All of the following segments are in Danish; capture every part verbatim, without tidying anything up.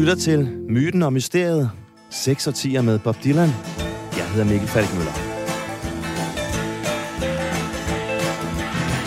lytter til Myten og Mysteriet, seks og tier med Bob Dylan. Jeg hedder Mikkel Falkmøller.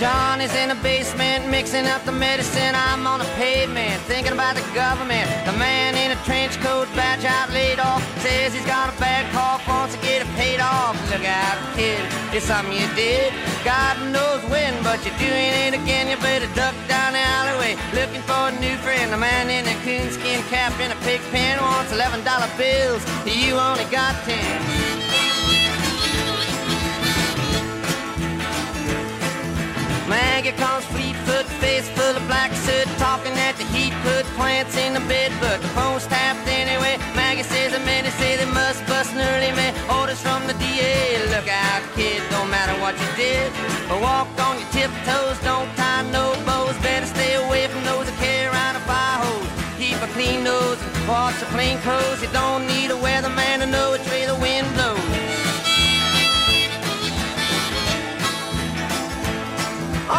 John is in the basement, mixing up the medicine. I'm on the pavement, thinking about the government. The man in a trench coat, badge out, laid off. Says he's got a bad cough, wants to get it paid off. Look out, kid, it's something you did. God knows when, but you're doing it again. You better duck down the alleyway, looking for a new friend. The man in a coonskin cap in a pig pen wants eleven dollar bills. You only got ten. Maggie comes fleet-foot, face full of black soot, talking at the heat, put plants in the bed, but the phone's tapped anyway. Maggie says the men say they must bust an early man, orders from the D A. Look out, kid, don't matter what you did, but walk on your tiptoes, don't tie no bows, better stay away from those that carry around a fire hose. Keep a clean nose, wash your plain clothes, you don't need a weatherman to know which way the wind blows.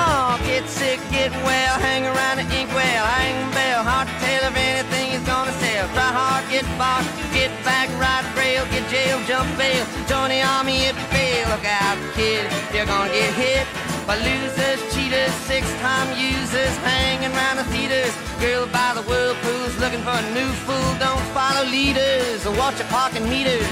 Oh, get sick, get well, hang around the inkwell, hang bell, hard to tell if anything is gonna sell. Try hard, get boxed, get back, ride rail, get jail, jump bail, join the army if you fail. Look out, kid, you're gonna get hit by losers, cheaters, six-time users, hanging around the theaters. Girl by the whirlpools, looking for a new fool, don't follow leaders, or watch your parking meters.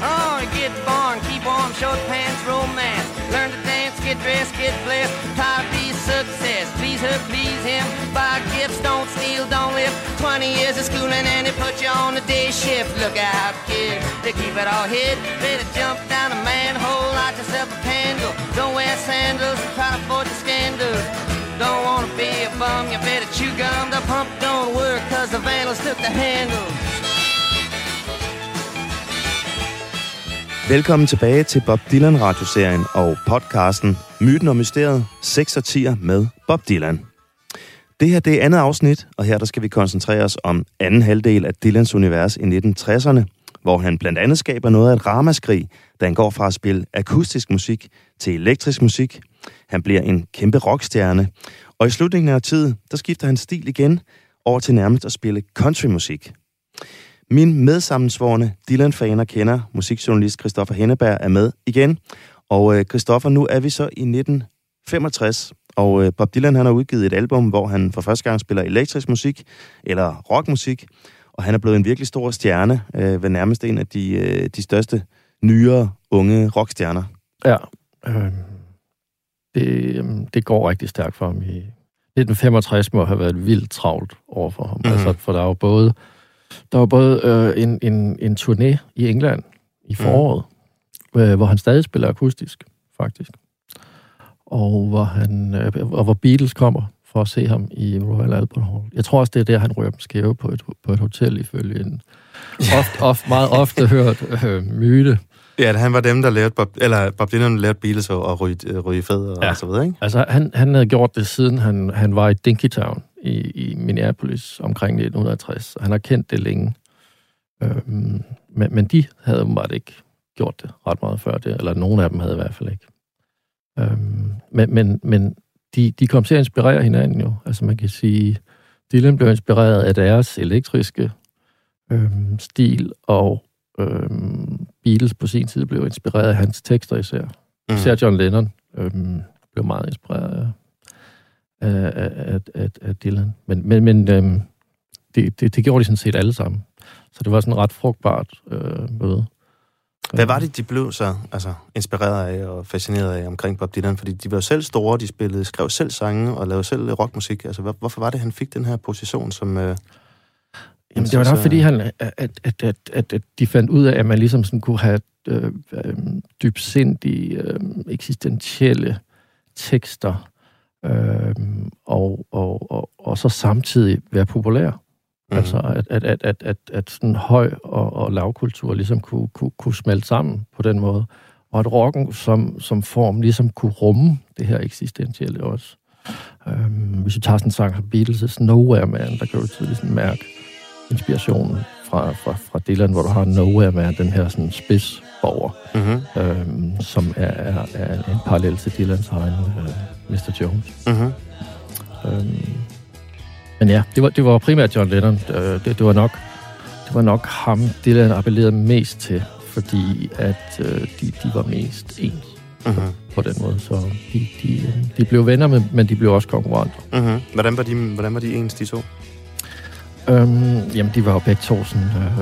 Oh, get born, keep warm, short pants, romance. Learn to dance, get dressed, get blessed. Try to be success, please her, please him. Buy gifts, don't steal, don't live. Twenty years of schooling and they put you on the day shift. Look out, kid, they keep it all hid. Better jump down a manhole, light yourself a candle. Don't wear sandals and try to forge the scandals. Don't want to be a bum, you better chew gum. The pump don't work, cause the vandals took the handle. Velkommen tilbage til Bob Dylan-radioserien og podcasten Myten og Mysteriet, seks og tier med Bob Dylan. Det her, det er andet afsnit, og her der skal vi koncentrere os om anden halvdel af Dylans univers i nitten tresserne, hvor han blandt andet skaber noget af et ramaskrig, da han går fra at spille akustisk musik til elektrisk musik. Han bliver en kæmpe rockstjerne, og i slutningen af tiden, der skifter han stil igen over til nærmest at spille countrymusik. Min medsammensvorne Dylan-faner kender musikjournalist Christoffer Henneberg er med igen. Og Christoffer, øh, nu er vi så i nitten femogtres, og øh, Bob Dylan han har udgivet et album, hvor han for første gang spiller elektrisk musik eller rockmusik, og han er blevet en virkelig stor stjerne, øh, ved nærmest en af de, øh, de største nyere unge rockstjerner. Ja, øh, det, det går rigtig stærkt for ham. I nitten femogtres må have været vildt travlt over for ham, mm-hmm. altså, for der er jo både... Der var både øh, en, en, en turné i England i foråret, mm. øh, hvor han stadig spiller akustisk, faktisk. Og hvor, han, øh, og hvor Beatles kommer for at se ham i Royal Albert Hall. Jeg tror også, det er der, han rører dem skæve på et, på et hotel, ifølge en oft, oft, meget ofte hørt øh, myte. Ja, han var dem, der lavede Bob, eller Bob Dylan lavede Beatles og ryge, ryge fædre og, ja. og så videre, ikke? Altså, han, han havde gjort det, siden han, han var i Dinkytown i, i Minneapolis omkring nitten tres. Han har kendt det længe. Øhm, men, men de havde åbenbart ikke gjort det ret meget før det, eller nogen af dem havde i hvert fald ikke. Øhm, men men, men de, de kom til at inspirere hinanden jo. Altså, man kan sige, Dylan blev inspireret af deres elektriske øhm, stil, og Øhm, Beatles på sin tid blev inspireret af hans tekster især. Mm. Især John Lennon øhm, blev meget inspireret af, af, af, af, af Dylan. Men, men, men øhm, det, det, det gjorde de sådan set alle sammen. Så det var sådan ret frugtbart øh, møde. Hvad var det, de blev så altså, inspireret af og fascineret af omkring Bob Dylan? Fordi de var selv store, de spillede, skrev selv sange og lavede selv rockmusik. Altså, hvor, hvorfor var det, han fik den her position som... Øh Jamen, det var nok, fordi han, at, at, at, at, at de fandt ud af, at man ligesom sådan kunne have øh, øh, dybsindige, øh, eksistentielle tekster, øh, og, og, og, og så samtidig være populær. Mm. Altså, at, at, at, at, at, at sådan høj og, og lavkultur ligesom kunne, kunne, kunne smelte sammen på den måde, og at rocken som, som form ligesom kunne rumme det her eksistentielle også. Øh, hvis du tager sådan en sang fra Beatles' Nowhere Man, der kan du tydeligt sådan mærke inspirationen fra, fra, fra Dylan, hvor du har Nowhere Man, den her sådan spidsborger, mm-hmm. øhm, som er, er, er en parallel til Dylans egen øh, mister Jones. Uh-huh. Øhm, men ja, det var, det var primært John Lennon. Øh, det, det, var nok, det var nok ham, Dylan appellerede mest til, fordi at øh, de, de var mest ens uh-huh. på, på den måde. Så de, de, de blev venner, men, men de blev også konkurrenter. Uh-huh. Hvordan, var de, hvordan var de ens, de to? Øhm, jamen, de var jo begge to sådan, øh,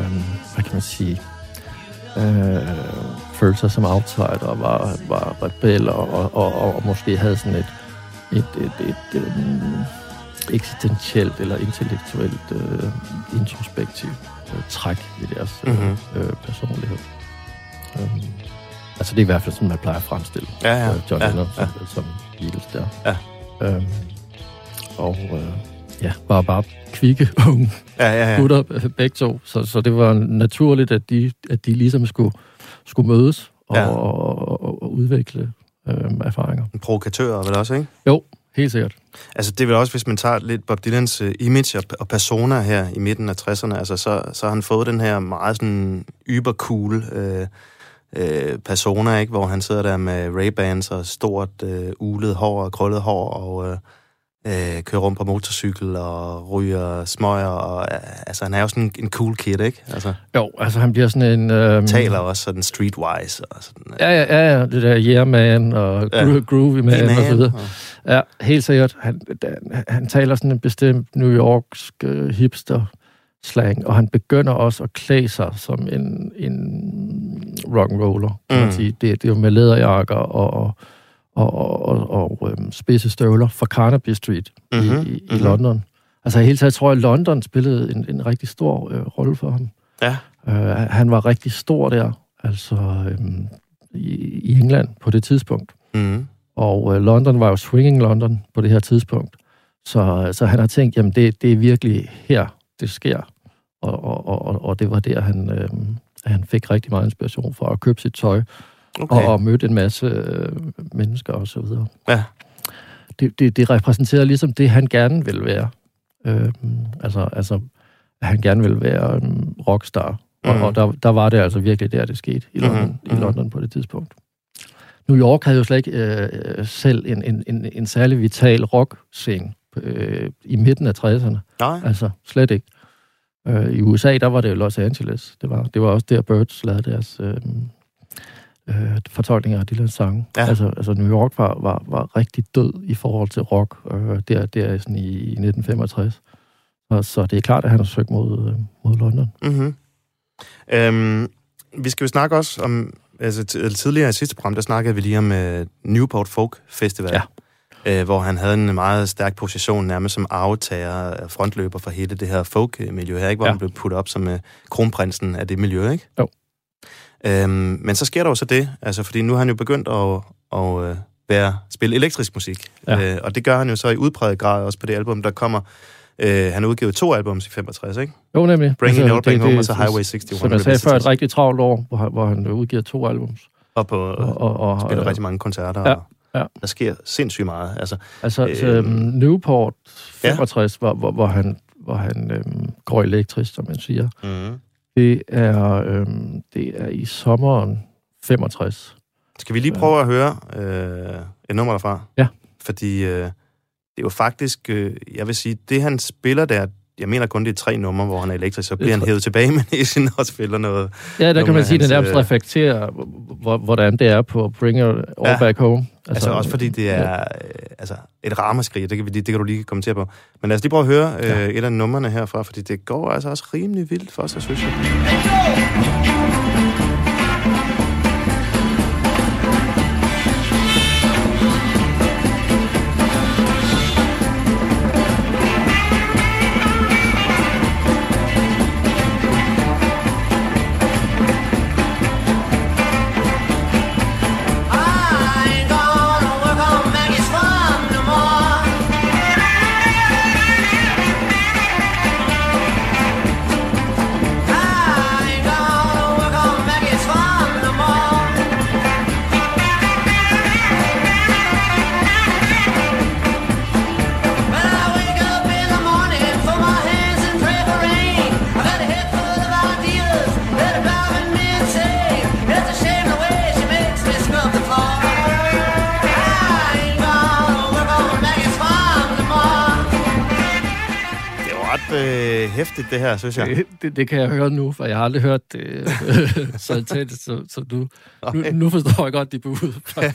hvad kan man sige... Øh, følte sig som outsider og var, var rebeller og, og, og, og måske havde sådan et, et, et, et, et um, eksistentielt eller intellektuelt øh, introspektivt øh, træk i deres mm-hmm. øh, personlighed. Øh, altså det er i hvert fald sådan, man plejer at fremstille ja, ja. Øh, John Lennon ja, ja. som, som Beatles der. Ja. Øh, og øh, ja, bare bare kvikke unge ja, ja, ja. gutter begge to. Så, så det var naturligt, at de, at de ligesom skulle, skulle mødes og, ja. og, og, og udvikle øh, erfaringer. Provokatører vel også, ikke? Jo, helt sikkert. Altså det er vel også, hvis man tager lidt Bob Dylans image og, og persona her i midten af tresserne, altså så, så har han fået den her meget sådan ybercool øh, øh, persona, ikke? Hvor han sidder der med Ray-Bans og stort øh, ulet hår og krøllet hår og... Øh, Øh, kører rundt på motorcykel og ryger smøger, og øh, altså han er jo sådan en, en cool kid, ikke? Altså, jo, altså han bliver sådan en... Øh, taler også sådan streetwise og sådan... Øh. Ja, ja, ja, det der yeah man og gro- groovy man yeah, og så videre. Og... Ja, helt seriøst. Han, han taler sådan en bestemt New Yorksk øh, hipster-slang, og han begynder også at klæde sig som en, en rock'n'roller, kan man mm. sige. Det, det er jo med læderjakker og... og og, og, og øhm, spidse støvler fra Carnaby Street mm-hmm. i, i mm-hmm. London. Altså i hele taget tror jeg, at London spillede en, en rigtig stor øh, rolle for ham. Ja. Øh, han var rigtig stor der, altså øhm, i, i England på det tidspunkt. Mm-hmm. Og øh, London var jo swinging London på det her tidspunkt. Så, så han har tænkt, jamen det, det er virkelig her, det sker. Og, og, og, og det var der, han, øhm, han fik rigtig meget inspiration fra at købe sit tøj. Okay. Og, og mødte en masse øh, mennesker og så videre. Ja. Det, det, det repræsenterer ligesom det, han gerne vil være. Øh, altså, altså, han gerne vil være en rockstar. Mm-hmm. Og, og der, der var det altså virkelig der, det skete i London, mm-hmm. i London på det tidspunkt. New York havde jo slet ikke øh, selv en, en, en, en særlig vital rock-scene øh, i midten af tresserne. Nej. Altså, slet ikke. Øh, I U S A, der var det jo Los Angeles. Det var, det var også der, Byrds lavede deres... Øh, Øh, fortolkninger af Dylans sange. Ja. Altså, altså New York var, var, var rigtig død i forhold til rock øh, der, der sådan i, i nitten femogtres. Og så det er klart, at han har søgt mod, øh, mod London. Mm-hmm. Øhm, vi skal jo snakke også om... Altså t- tidligere i sidste program, der snakkede vi lige om øh, Newport Folk Festival, ja. øh, hvor han havde en meget stærk position nærmest som arvetager, frontløber for hele det her folk-miljø her, ikke? Hvor ja. han blev puttet op som øh, kronprinsen af det miljø, ikke? Jo. Øhm, men så sker der jo så det, altså, fordi nu har han jo begyndt at, at, at være, spille elektrisk musik, ja. øh, og det gør han jo så i udpræget grad også på det album, der kommer. Øh, han har udgivet to albums i femogtres, ikke? Jo, nemlig. Bring altså, It All, Bring Home, og så Highway seksti. Som jeg sagde før, et rigtig travlt år, hvor, hvor han udgiver to albums. Og, på, og, og, og spiller og, rigtig mange koncerter, ja, og ja. der sker sindssygt meget. Altså, altså øh, Newport femogtres, ja. hvor, hvor, hvor han, hvor han øhm, går elektrisk, som man siger. Mm. Det er, øh, det er i sommeren femogtres. Skal vi lige prøve at høre øh, et nummer derfra? Ja. Fordi øh, det er jo faktisk, øh, jeg vil sige, det han spiller der, jeg mener kun det er tre numre, hvor han er elektrisk, så bliver han hævet tilbage med næsen og spiller noget. Ja, der kan man sige, at den nærmest reflekterer, hvordan det er på Bring It All ja. Back Home. Altså, altså også fordi det er ja. altså, et ramaskrig, det kan, det kan du lige kommentere på. Men lad os lige prøve at høre ja. øh, et af numrene herfra, fordi det går altså også rimelig vildt for os, jeg synes. hæftigt, det her, synes jeg. Det, det, det kan jeg høre nu, for jeg har aldrig hørt øh, så tæt, så, så du, nu, nu forstår jeg godt de bud. Der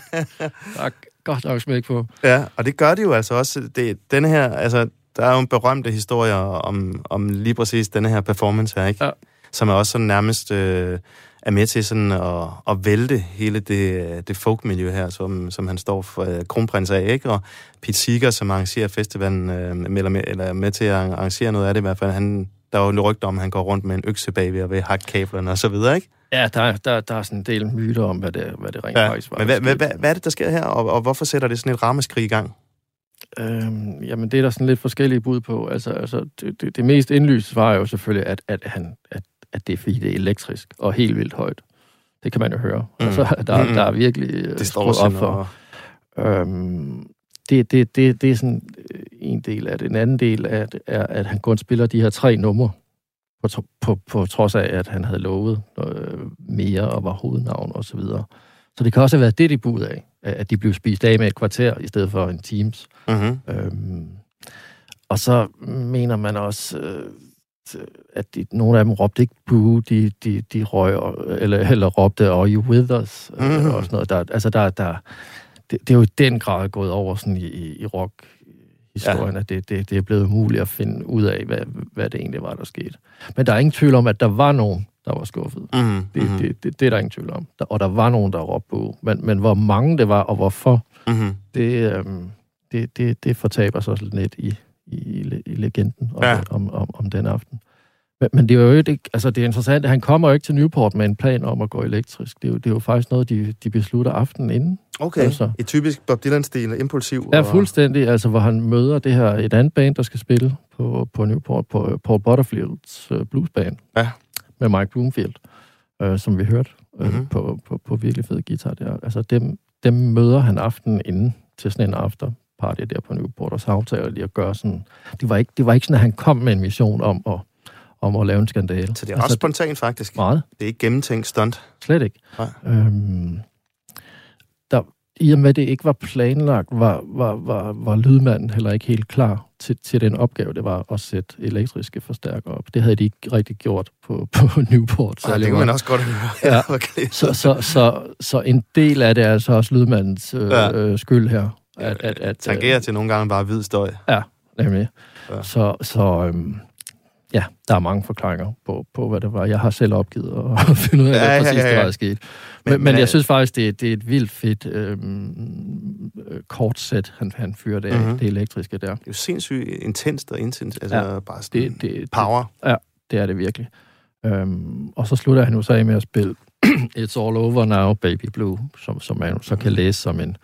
er godt nok smæk på. Ja, og det gør det jo altså også. Det, denne her, altså, der er jo en berømte historie om, om lige præcis denne her performance her, ikke? Ja. Som er også sådan nærmest øh, er med til sådan at, at vælte hele det, det folkmiljø her, som, som han står for, øh, kronprins af, ikke? Og Pete Seeger, som arrangerer festivalen, øh, eller, eller er med til at arrangere noget af det i hvert fald. Han, der er jo en rygte om, at han går rundt med en økse bagved og ved hakkablerne og så videre, ikke? Ja, der, der, der er sådan en del myter om, hvad det, hvad det rent ja. faktisk var. Men hvad, hvad, hvad, hvad er det, der sker her, og, og hvorfor sætter det sådan et ramaskrig i gang? Øhm, jamen, det er der sådan lidt forskellige bud på. Altså, altså det, det, det mest indlysende var jo selvfølgelig, at, at, han, at, at det er fordi, det er elektrisk og helt vildt højt. Det kan man jo høre. Mm. Altså, der, mm. der er virkelig det skruet op for. Øhm, det, det, det, det er sådan en del af det. En anden del af det er, at han kun spiller de her tre numre, på, på, på trods af, at han havde lovet øh, mere og var hovednavn og så videre. Så det kan også have været det, de bud af, at de blev spist af med et kvarter, i stedet for en times. Mm-hmm. Øhm, og så mener man også, øh, at de, nogle af dem råbte ikke boo, de, de, de røg, eller, eller råbte, are you with us? Mm-hmm. Eller, og sådan noget. Der, altså, der, der, det, det er jo i den grad gået over sådan i, i rock-historien, ja. at det, det, det er blevet umuligt at finde ud af, hvad, hvad det egentlig var, der skete. Men der er ingen tvivl om, at der var nogen, der var skuffet. Mm-hmm. Det, det, det, det er der ingen tvivl om. Der, og der var nogen, der råbte på. Men, men hvor mange det var, og hvorfor, mm-hmm. det, øhm, det, det, det fortaber sig også lidt i, i, i legenden om, ja. om, om, om den aften. Men, men det er jo ikke, altså det er interessant, at han kommer jo ikke til Newport med en plan om at gå elektrisk. Det er jo, det er jo faktisk noget, de, de beslutter aftenen inden. Okay, altså. Et typisk Bob Dylan-stil, impulsiv. Ja, fuldstændig, altså hvor han møder det her, et andet band, der skal spille på, på Newport, på Paul Butterfields øh, bluesband. Ja. Med Mike Bloomfield, øh, som vi hørte øh, mm-hmm. på, på, på virkelig fede guitar der. Altså dem, dem møder han aftenen inden til sådan en afterparty der på Newport, og så aftaler de at gøre sådan... Det var ikke, det var ikke sådan, at han kom med en mission om at, om at lave en skandale. Så det er altså, også spontant faktisk? Meget. Det er ikke gennemtænkt stunt? Slet ikke. Øhm, der, i og med det ikke var planlagt, var, var, var, var lydmanden heller ikke helt klar Til, til den opgave, det var at sætte elektriske forstærkere op. Det havde de ikke rigtig gjort på, på Newport. Ej, det kunne man også godt høre. Ja. Okay. Så, så, så, så en del af det er altså også lydmandens øh, ja. skyld her. At, at, at, Tangerer øh, til nogle gange bare hvid støj. Ja, nemlig. Ja. Så, så øhm, ja, der er mange forklaringer på, på, hvad det var. Jeg har selv opgivet at finde ud af, ja, hvad præcis ja, ja, ja. det var sket. Men, men, men jeg synes faktisk, det er, det er et vildt fedt øhm, kortsæt, han, han fyrer det, mm-hmm. det elektriske der. Det er jo sindssygt intenst og intens, altså ja, bare sådan det, det, power. Det, ja, det er det virkelig. Øhm, og så slutter han jo så af med at spille It's All Over Now, Baby Blue, som, som man så kan læse som en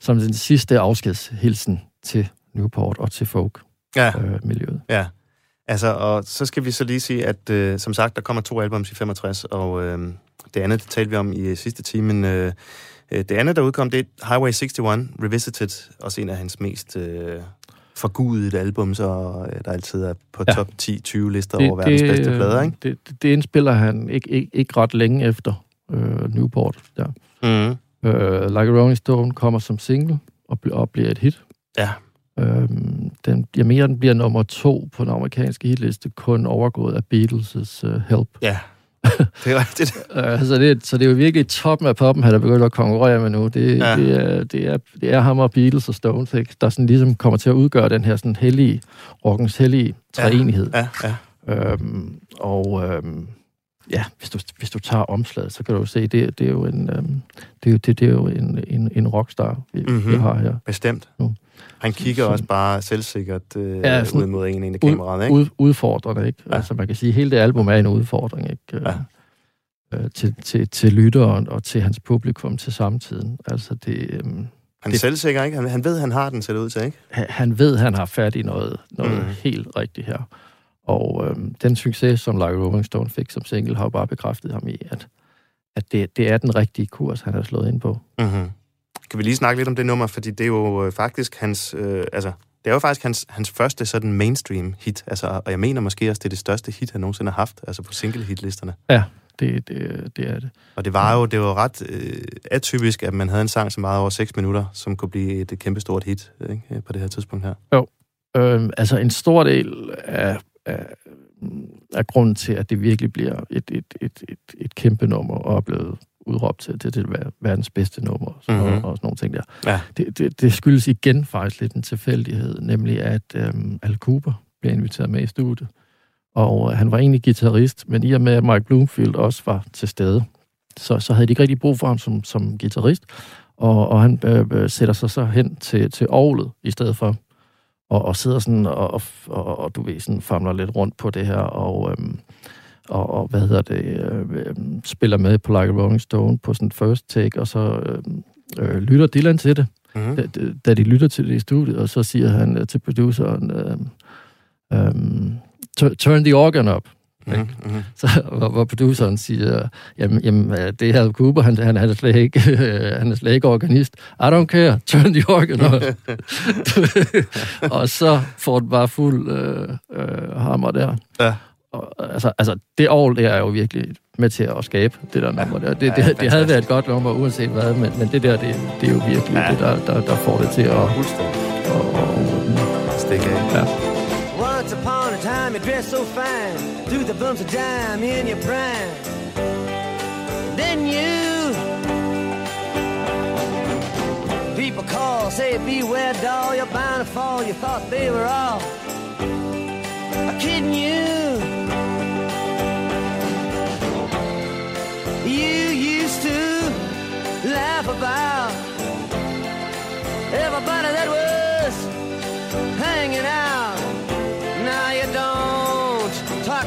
som den sidste afskedshilsen til Newport og til folk-miljøet. Ja. Øh, ja. Altså, og så skal vi så lige sige, at øh, som sagt, der kommer to albums i femogtres, og øh, det andet, det talte vi om i sidste time, men øh, det andet, der udkom, det er Highway enogtres Revisited, også en af hans mest øh, forgudede albums, og øh, der altid er på ja. top ti tyve lister det, over verdens det, bedste plader, ikke? Det, det indspiller han ikke, ikke, ikke ret længe efter øh, Newport. Ja. Mm. Øh, Like a Rolling Stone kommer som single og, bl- og bliver et hit. Ja. Øhm, den, jeg mener, den bliver nummer to på den amerikanske hitliste, kun overgået af Beatles' uh, Help. Ja, det er rigtigt. øh, så, det, så det er jo virkelig toppen af poppen, han er begyndt at konkurrere med nu. Det, ja. det, er, det, er, det er ham og Beatles og Stones, ikke? Der sådan ligesom kommer til at udgøre den her sådan hellige, rockens hellige treenighed. Ja, ja, ja. Øhm, og øhm, ja, hvis du, hvis du tager omslaget, så kan du jo se, det, det er jo en, øhm, det, det, det er jo en, en, en rockstar, vi, mm-hmm. vi har her. Bestemt. Nu. Han kigger også bare selvsikkert øh, ja, sådan, ud mod en ene kameraet, ikke? Ud, udfordrende, ikke? Ja. Altså man kan sige, hele det album er en udfordring, ikke? Ja. Øh, til, til, til lytteren og til hans publikum til samtiden. Altså det... Øh, han er selvsikker, ikke? Han, han ved, han har den til det ud til, ikke? Han, han ved, han har fat i noget, noget mm. helt rigtigt her. Og øh, den succes, som Like a Rolling Stone fik som single, har jo bare bekræftet ham i, at, at det, det er den rigtige kurs, han har slået ind på. Mhm. Kan vi lige snakke lidt om det nummer, fordi det er jo faktisk hans, øh, altså det er jo faktisk hans, hans første sådan mainstream hit, altså, og jeg mener måske også, det er det største hit, han nogensinde har haft, altså på single hitlisterne. Ja, det, det, det er det. Og det var jo, det var ret øh, atypisk, at man havde en sang, som varede over seks minutter, som kunne blive et kæmpestort hit, ikke, på det her tidspunkt her. Jo, øhm, altså en stor del af, af er grunden til, at det virkelig bliver et, et, et, et, et kæmpe nummer, og er blevet udråbt til, til, til verdens bedste nummer, så, mm-hmm. og, og sådan nogle ting der. Ja. Det, det, det skyldes igen faktisk lidt en tilfældighed, nemlig at øhm, Al Kooper blev inviteret med i studiet, og øh, han var egentlig guitarist, men i og med, at Mike Bloomfield også var til stede, så, så havde de ikke rigtig brug for ham som, som guitarist, og, og han øh, sætter sig så hen til, til orglet i stedet for, og, og sidder sådan, og, og, og, og du ved, sådan famler lidt rundt på det her, og... Øhm, Og, og hvad hedder det, øh, spiller med på Like a Rolling Stone på sådan first take, og så øh, øh, lytter Dylan til det. Mm. Da, da de lytter til det i studiet, og så siger han øh, til produceren, øh, øh, turn the organ up. Mm. Mm. Så, hvor, hvor produceren siger, jamen, jamen det her Cooper, han, han, han, er slet ikke, han er slet ikke organist. I don't care, turn the organ up. Og så får den bare fuld øh, øh, hammer der. Ja. Altså, altså, det orgel, det er jo virkelig med til at skabe det der nummer der. Det, det, det, det havde været et godt nummer, uanset hvad, men, men det der, det, det er jo virkelig ja. det, der, der, der får det til at... Og, og, og, stikke af. Ja. Once upon a time, you dressed so fine, do the bumps of dime in your prime. Then you... People call, say beware, doll, you're bound to fall, you thought they were all... I'm kidding you. You used to laugh about everybody that was hanging out. Now you don't talk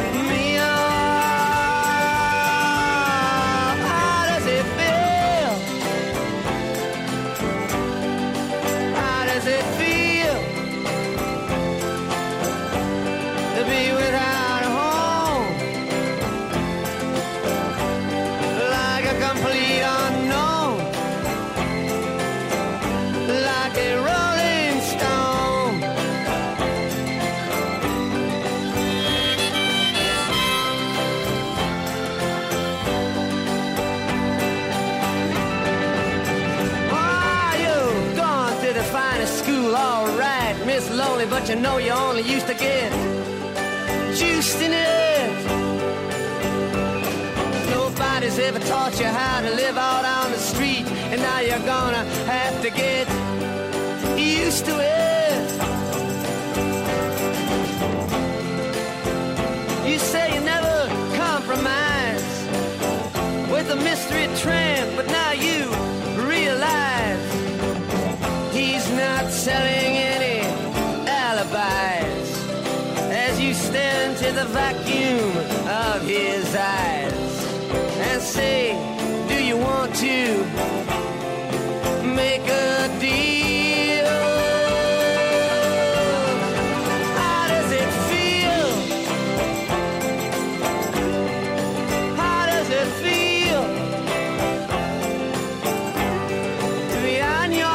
meal. But you know you only used to get juiced in it. Nobody's ever taught you how to live out on the street, and now you're gonna have to get used to it. You say you never compromise with a mystery tramp, but now you realize he's not selling any as you stare into the vacuum of his eyes and say, do you want to make a deal? How does it feel? How does it feel to be on your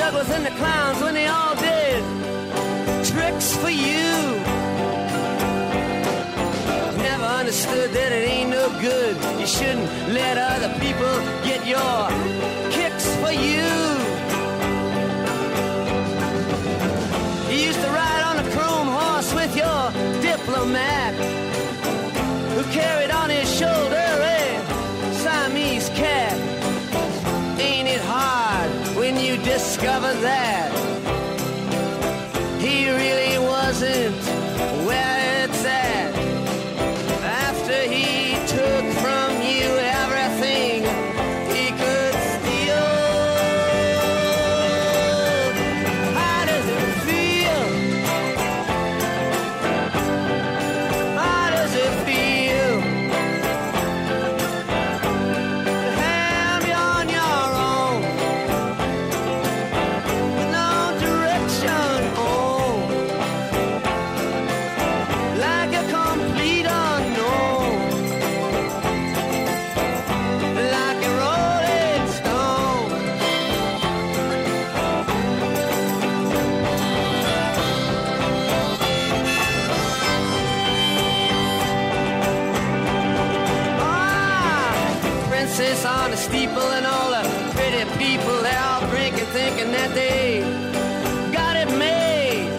jugglers and the clowns when they all did tricks for you. Never understood that it ain't no good. You shouldn't let other people get your kicks for you. You used to ride on a chrome horse with your diplomat who carried on his shoulder a Siamese cat. Ain't it hard when you discover that he really wasn't where it's at after he took from you everything he could steal? How does it feel? How does it feel? people, they're all drinking, thinking that they got it made.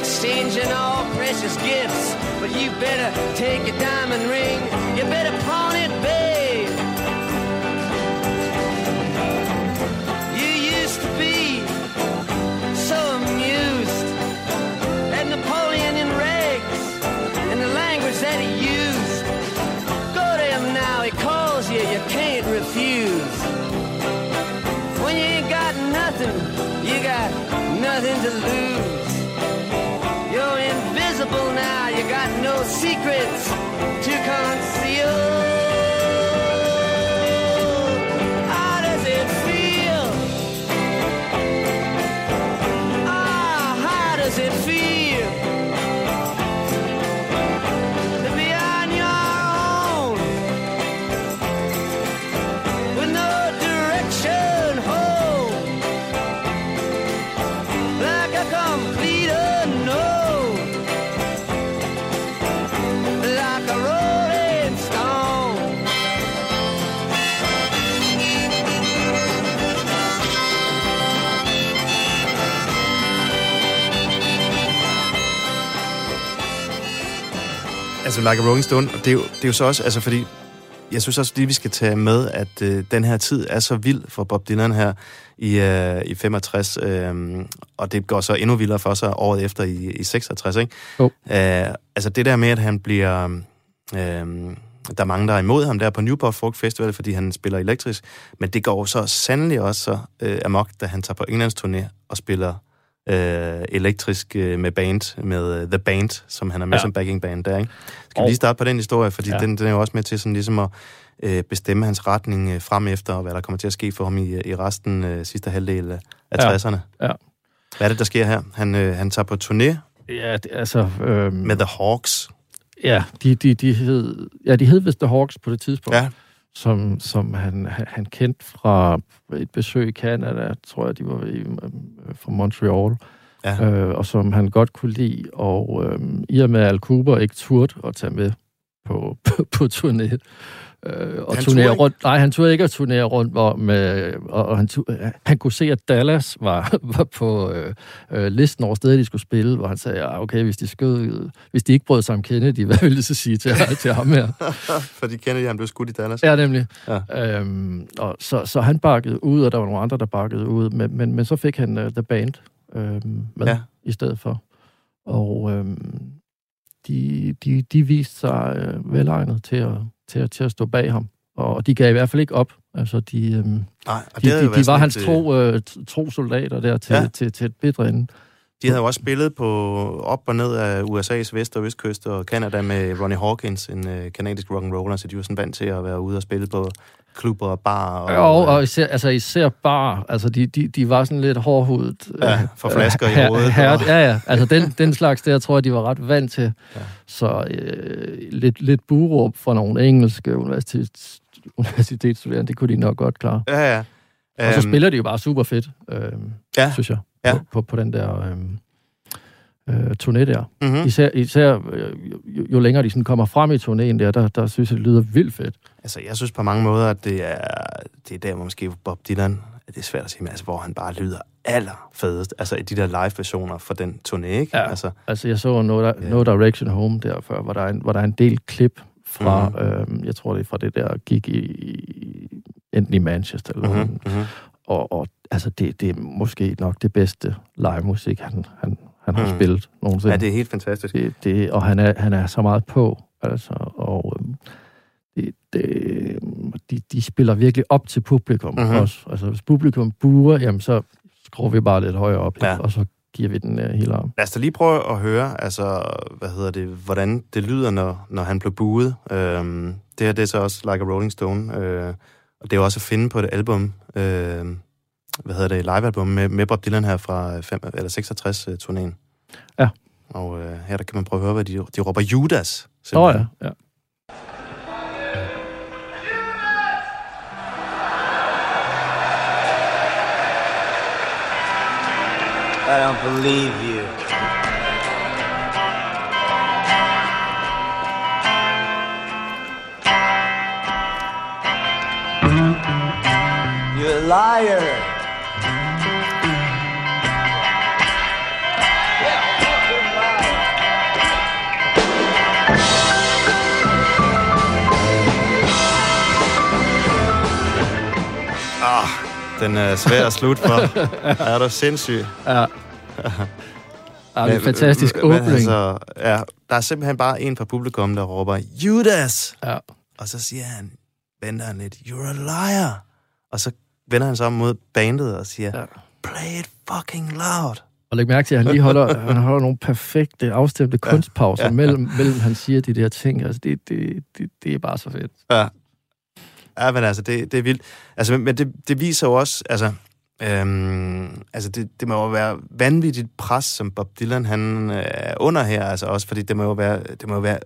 Exchanging all precious gifts, but you better take your diamond ring, you better pawn it, babe. You used to be so amused at Napoleon in rags and the language that he used. Go to him now, he calls you, you can't refuse. When you ain't got nothing, you got nothing to lose. You're invisible now, you got no secrets to conceal. Altså, Like a Rolling Stone, og det er jo, det er jo så også, altså fordi, jeg synes også lige, vi skal tage med, at øh, den her tid er så vild for Bob Dylan her i, øh, i femogtres, øh, og det går så endnu vildere for sig året efter i, i seksogtres, ikke? Oh. Æh, altså det der med, at han bliver, øh, der er mange, der er imod ham der på Newport Folk Festival, fordi han spiller elektrisk, men det går så sandelig også så øh, amok, da han tager på Englands turné og spiller Øh, elektrisk øh, med band, med uh, The Band, som han er med ja. som backing band der, ikke? Skal vi lige starte på den historie, fordi ja. den, den er jo også med til sådan ligesom at øh, bestemme hans retning øh, frem efter, og hvad der kommer til at ske for ham i, i resten øh, sidste halvdel af ja. tresserne. Ja. Hvad er det, der sker her? Han, øh, han tager på turné ja, det, altså, øh, med The Hawks. Ja, de, de, de hed, ja, de hed vist The Hawks på det tidspunkt. Ja. Som, som han, han kendte fra et besøg i Canada, tror jeg, de var i, fra Montreal, ja. øh, og som han godt kunne lide, og øh, i og med Al Kooper ikke turde at tage med på, på, på turné, øh, og turnere rundt, nej, han turde ikke at turnere rundt med, og, og han, turde, han kunne se, at Dallas var, var på øh, listen over steder, de skulle spille, hvor han sagde, ah, okay, hvis de skød, hvis de ikke brød sig om Kennedy, hvad ville det så sige til, til ham her? Fordi Kennedy, han blev skudt i Dallas. Ja, nemlig. Ja. Øhm, og så, så han bakkede ud, og der var nogle andre, der bakkede ud, men, men, men så fik han uh, The Band uh, med ja. i stedet for. Og øhm, De, de, de viste sig øh, velegnet til at, til, at, til at stå bag ham. Og de gav i hvert fald ikke op. Altså, de, øh, Nej, de, de, de var hans til... tro, øh, tro soldater der til, ja. til, til, til et bedre ende. De havde jo også spillet på op og ned af U S A's vest- og østkyst og Canada med Ronnie Hawkins, en øh, kanadisk rock'n'roller, så de var sådan vant til at være ude og spille på klubber og bar. Og, jo, og især, altså især bar. Altså, de, de, de var sådan lidt hårdhudet. Ja, for flasker øh, i hovedet. Her, her, ja, ja. Altså, den, den slags der, tror jeg, de var ret vant til. Ja. Så øh, lidt, lidt buråb fra nogle engelske universitets, universitetsstuderende, det kunne de nok godt klare. Ja, ja. Og så spiller de jo bare super fedt, øh, ja. synes jeg, ja. på, på, på den der øh, øh, turné der. Mm-hmm. Især, især jo, jo længere de sådan kommer frem i turnéen der, der, der synes jeg, det lyder vildt fedt. Altså, jeg synes på mange måder, at det er, det er der, hvor måske Bob Dylan, det er svært at sige, men altså, hvor han bare lyder allerfedest, altså i de der live-versioner fra den turné, ikke? Ja, altså, altså jeg så No, no Direction Home der før, hvor der er en, hvor der er en del klip fra, mm-hmm. øh, jeg tror det er fra det der gig i, i enten i Manchester eller mm-hmm. Mm-hmm. Og, og altså, det, det er måske nok det bedste livemusik, han, han, han har mm. spillet nogensinde. Ja, det er helt fantastisk. Det, det, og han er, han er så meget på, altså, og øhm, det, det, de, de spiller virkelig op til publikum mm-hmm. også. Altså, hvis publikum buer, jamen, så skruer vi bare lidt højere op, ja. og så giver vi den uh, hele arm. Lad os da lige prøve at høre, altså, hvad hedder det, hvordan det lyder, når, når han blev buet. Øhm, det her, det er så også Like a Rolling Stone, øh, og det er også at finde på et album, øh, hvad hedder det, livealbum med, med Bob Dylan her fra fem, eller seksogtres-turnéen. Ja. Og øh, her der kan man prøve at høre, hvad de, de råber Judas. Åh oh, ja, ja. I don't believe you. Mm-hmm. You're a liar. Den er svær at slutte for. Er du sindssyg? Ja. Ja, det er en fantastisk åbning. Altså, ja, der er simpelthen bare en fra publikum, der råber, Judas! Ja. Og så siger han, vender han lidt, you're a liar! Og så vender han sig om mod bandet og siger, ja. Play it fucking loud! Og læg mærke til, at han lige holder, han holder nogle perfekte, afstemte kunstpauser, ja. Ja. Mellem, mellem han siger de der ting. Altså, det, det, det, det er bare så fedt. Ja. Ja, men altså, det, det er vildt. Altså, men det, det viser jo også, altså, øhm, altså det, det må jo være vanvittigt pres, som Bob Dylan, han øh, er under her, altså også, fordi det må jo være, det må jo være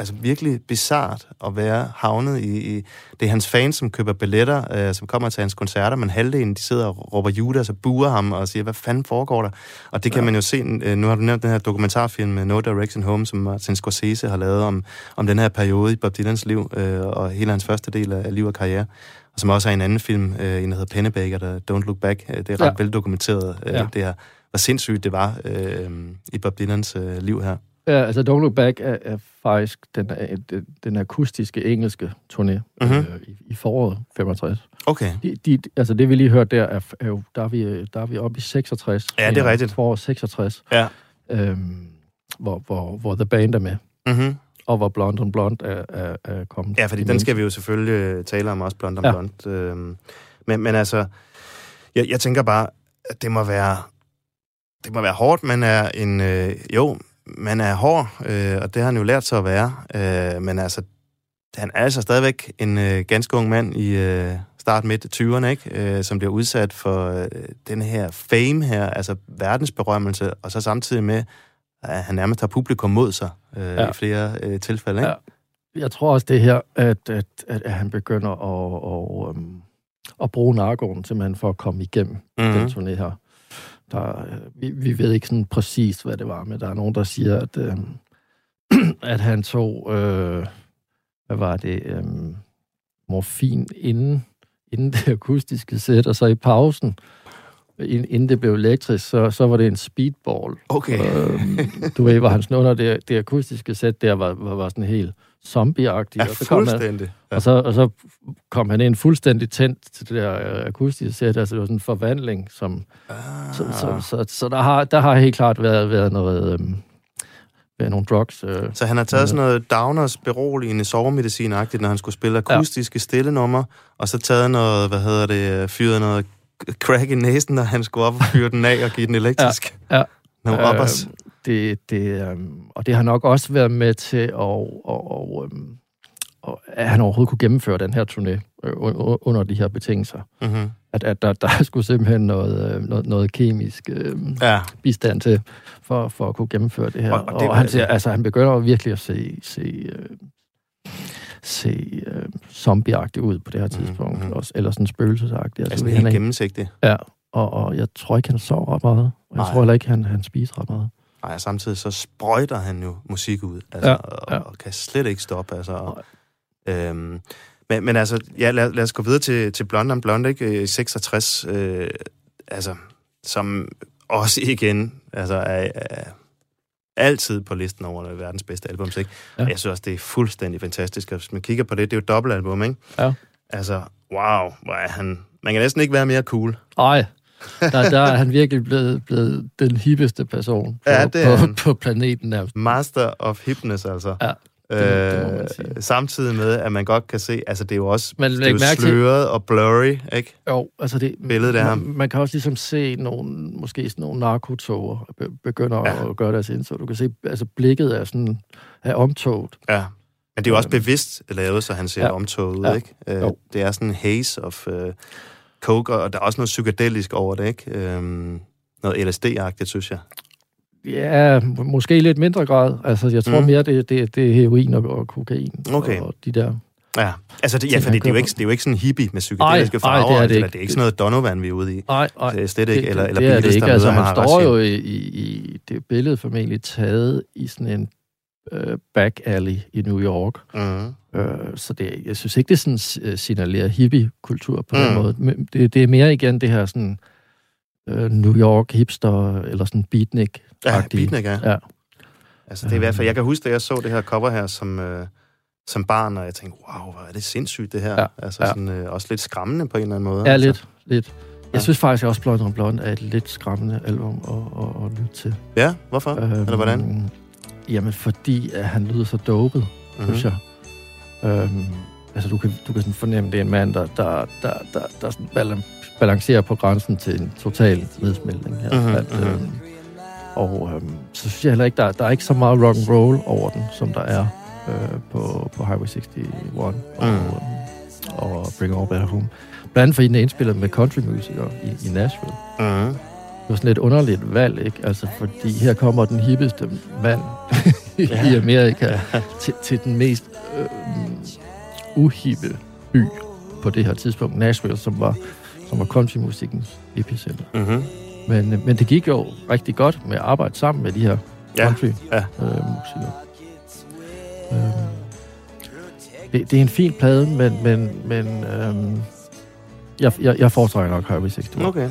altså, virkelig bizart at være havnet i, i, det er hans fans, som køber billetter, øh, som kommer til hans koncerter, men halvdelen, de sidder og råber Judas og buer ham og siger, hvad fanden foregår der? Og det kan ja. Man jo se, øh, nu har du nævnt den her dokumentarfilm No Direction Home, som Martin Scorsese har lavet om, om den her periode i Bob Dylans liv, øh, og hele hans første del af liv og karriere, og som også er en anden film, øh, en der hedder Pennebaker, der Don't Look Back, øh, det er ret ja. Veldokumenteret, øh, ja. Det her, hvor sindssygt det var øh, i Bob Dylans øh, liv her. Ja, altså Don't Look Back er, er faktisk den, den, den akustiske engelske turné mm-hmm. øh, i, i foråret femogtres. Okay. De, de, altså det vi lige hørte der, er, er jo, der, er vi, der er vi oppe i seksogtres. Ja, det er rigtigt. Foråret seksogtres, ja. øhm, hvor, hvor, hvor The Band er med, mm-hmm. og hvor Blonde on Blonde er, er, er kommet. Ja, fordi den skal vi jo selvfølgelig tale om også, Blonde on ja. Blonde. Øhm, men, men altså, jeg, jeg tænker bare, at det må være, det må være hårdt, men er en, øh, jo... Man er hård, øh, og det har han jo lært sig at være. Øh, men altså, han er altså stadigvæk en øh, ganske ung mand i øh, start midt tyverne, ikke? Øh, som bliver udsat for øh, den her fame her, altså verdensberømmelse, og så samtidig med, at han nærmest har publikum mod sig øh, ja. I flere øh, tilfælde, ikke? Ja. Jeg tror også det her, at, at, at, at han begynder at, og, øhm, at bruge narkoen simpelthen for at komme igennem mm-hmm. den turné her. Der, vi, vi ved ikke sådan præcis, hvad det var, men der er nogen, der siger, at, øh, at han tog, øh, hvad var det, øh, morfin inden, inden det akustiske sæt, og så i pausen, inden det blev elektrisk, så, så var det en speedball. Okay. Øh, du ved, hvor han snunder det, det akustiske sæt der, var, var, var sådan helt zombie-agtig. Ja, og så kom fuldstændig. Han, ja. og, så, og så kom han ind fuldstændig tændt til det der akustiske sæt, altså det var sådan en forvandling, som... Ah. Så, så, så, så der, har, der har helt klart været, været noget... Øhm, ved nogle drugs. Øh, så han har taget sådan noget downers, beroligende sovemedicin-agtigt, når han skulle spille akustiske ja. Stille numre, og så taget noget, hvad hedder det, fyret noget crack i næsen, når han skulle op og fyre den af og give den elektrisk. Ja, ja. Nogle øh, uppers. Det, det, øh, og det har nok også været med til, at, og, og, øh, og, at han overhovedet kunne gennemføre den her turné øh, under de her betingelser. Mm-hmm. At, at der, der skulle simpelthen noget, noget, noget kemisk øh, ja. Bistand til, for, for at kunne gennemføre det her. Og, og, det og han, siger, altså, han begynder virkelig at se... se øh, se øh, zombieagtigt ud på det her tidspunkt, mm-hmm. også, eller sådan spøgelsesagtigt. Altså, altså det er helt gennemsigtigt. Ja, og, og jeg tror ikke, han sover ret meget, og jeg Ej. tror heller ikke, han, han spiser ret meget. Nej, samtidig så sprøjter han jo musik ud, altså, ja, og, ja. Og kan slet ikke stoppe, altså. Og, øhm, men, men altså, ja, lad, lad os gå videre til, til Blonde on Blonde, ikke? seksogtres, øh, altså, som også igen, altså, er... er altid på listen over verdens bedste albums, ikke? Ja. Og jeg synes også, det er fuldstændig fantastisk. Hvis man kigger på det, det er jo et dobbeltalbum, ikke? Ja. Altså, wow, hvor er han... Man kan næsten ikke være mere cool. Nej, der, der er han virkelig blevet, blevet den hippeste person på, ja, det på, på planeten nærmest. Master of hipness, altså. Ja, det, øh, det samtidig med, at man godt kan se, altså det er jo også man, det er jo sløret til... og blurry, ikke? Jo, altså det... Billedet af ham. Man kan også ligesom se nogle, måske sådan nogle narkotoger begynder ja. At gøre deres indsats. Du kan se, altså blikket er sådan, er omtoget. Ja, men det er jo også bevidst lavet, så han ser ja. Omtoget ud, ja. Ikke? Jo. Det er sådan en haze of uh, coke, og der er også noget psykedelisk over det, ikke? Um, noget L S D-agtigt, synes jeg. Ja, måske lidt mindre grad. Altså, jeg tror mm. mere, det, det, det er heroin og, og kokain okay. og de der... Ja, altså, det, ja, fordi det er, jo ikke, det er jo ikke sådan hippie med psykedeliske farver. Nej, det er det ikke. Det er ikke sådan noget Donovan, vi er ude i. Nej, nej. Det er slet ikke. Eller, det, eller det er det ikke. Altså, han står jo i, i det billede formentlig taget i sådan en øh, back alley i New York. Uh-huh. Øh, så det, jeg synes ikke, det sådan signalerer hippie-kultur på uh-huh. den måde. Men det, det er mere igen det her sådan øh, New York hipster eller sådan beatnik-agtige. Ja, beatnik, ja. ja. Altså det er i hvert fald, jeg kan huske, da jeg så det her cover her som, øh, som barn, og jeg tænkte, wow, hvor er det sindssygt det her. Ja, altså ja. Sådan, øh, også lidt skræmmende på en eller anden måde. Ja, altså. lidt, lidt. Jeg synes faktisk også, at Blond on Blond er et lidt skræmmende album at, at, at lytte til. Ja, hvorfor? Øhm, Eller hvordan? Jamen, fordi at han lyder så dopet, mm-hmm. synes jeg. Øhm, altså, du kan, du kan sådan fornemme, det er en mand, der, der, der, der, der sådan balancerer på grænsen til en total nedsmeltning. Mm-hmm. At, øhm, og øhm, så synes jeg heller ikke, der, der er ikke så meget rock and roll over den, som der er øh, på, på Highway enogtres og, mm. og, og Bring All Back Home. Blandt andet fordi den er indspillet med countrymusikere i, i Nashville. Uh-huh. Det var sådan et underligt valg, ikke? Altså, fordi her kommer den hippeste mand i Amerika til, til den mest øh, uhippe by på det her tidspunkt, Nashville, som var, som var countrymusikkens epicenter. Uh-huh. Men, men det gik jo rigtig godt med at arbejde sammen med de her countrymusikere. Uh-huh. øh, øhm, det, det er en fin plade, men... men, men øhm, Jeg, jeg, jeg foretrækker nok Highway enogtres. Okay.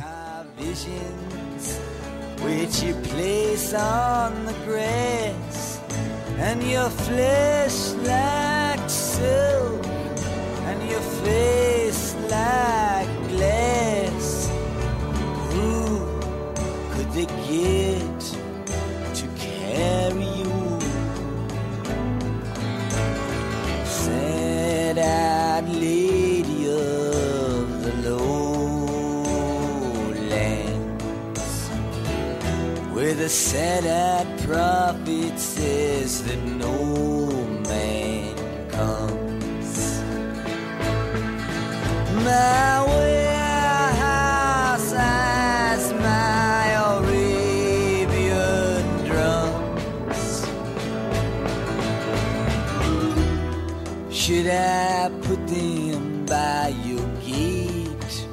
The sad prophet says that no man comes my warehouse eyes, my Arabian drums. Should I put them by your gate?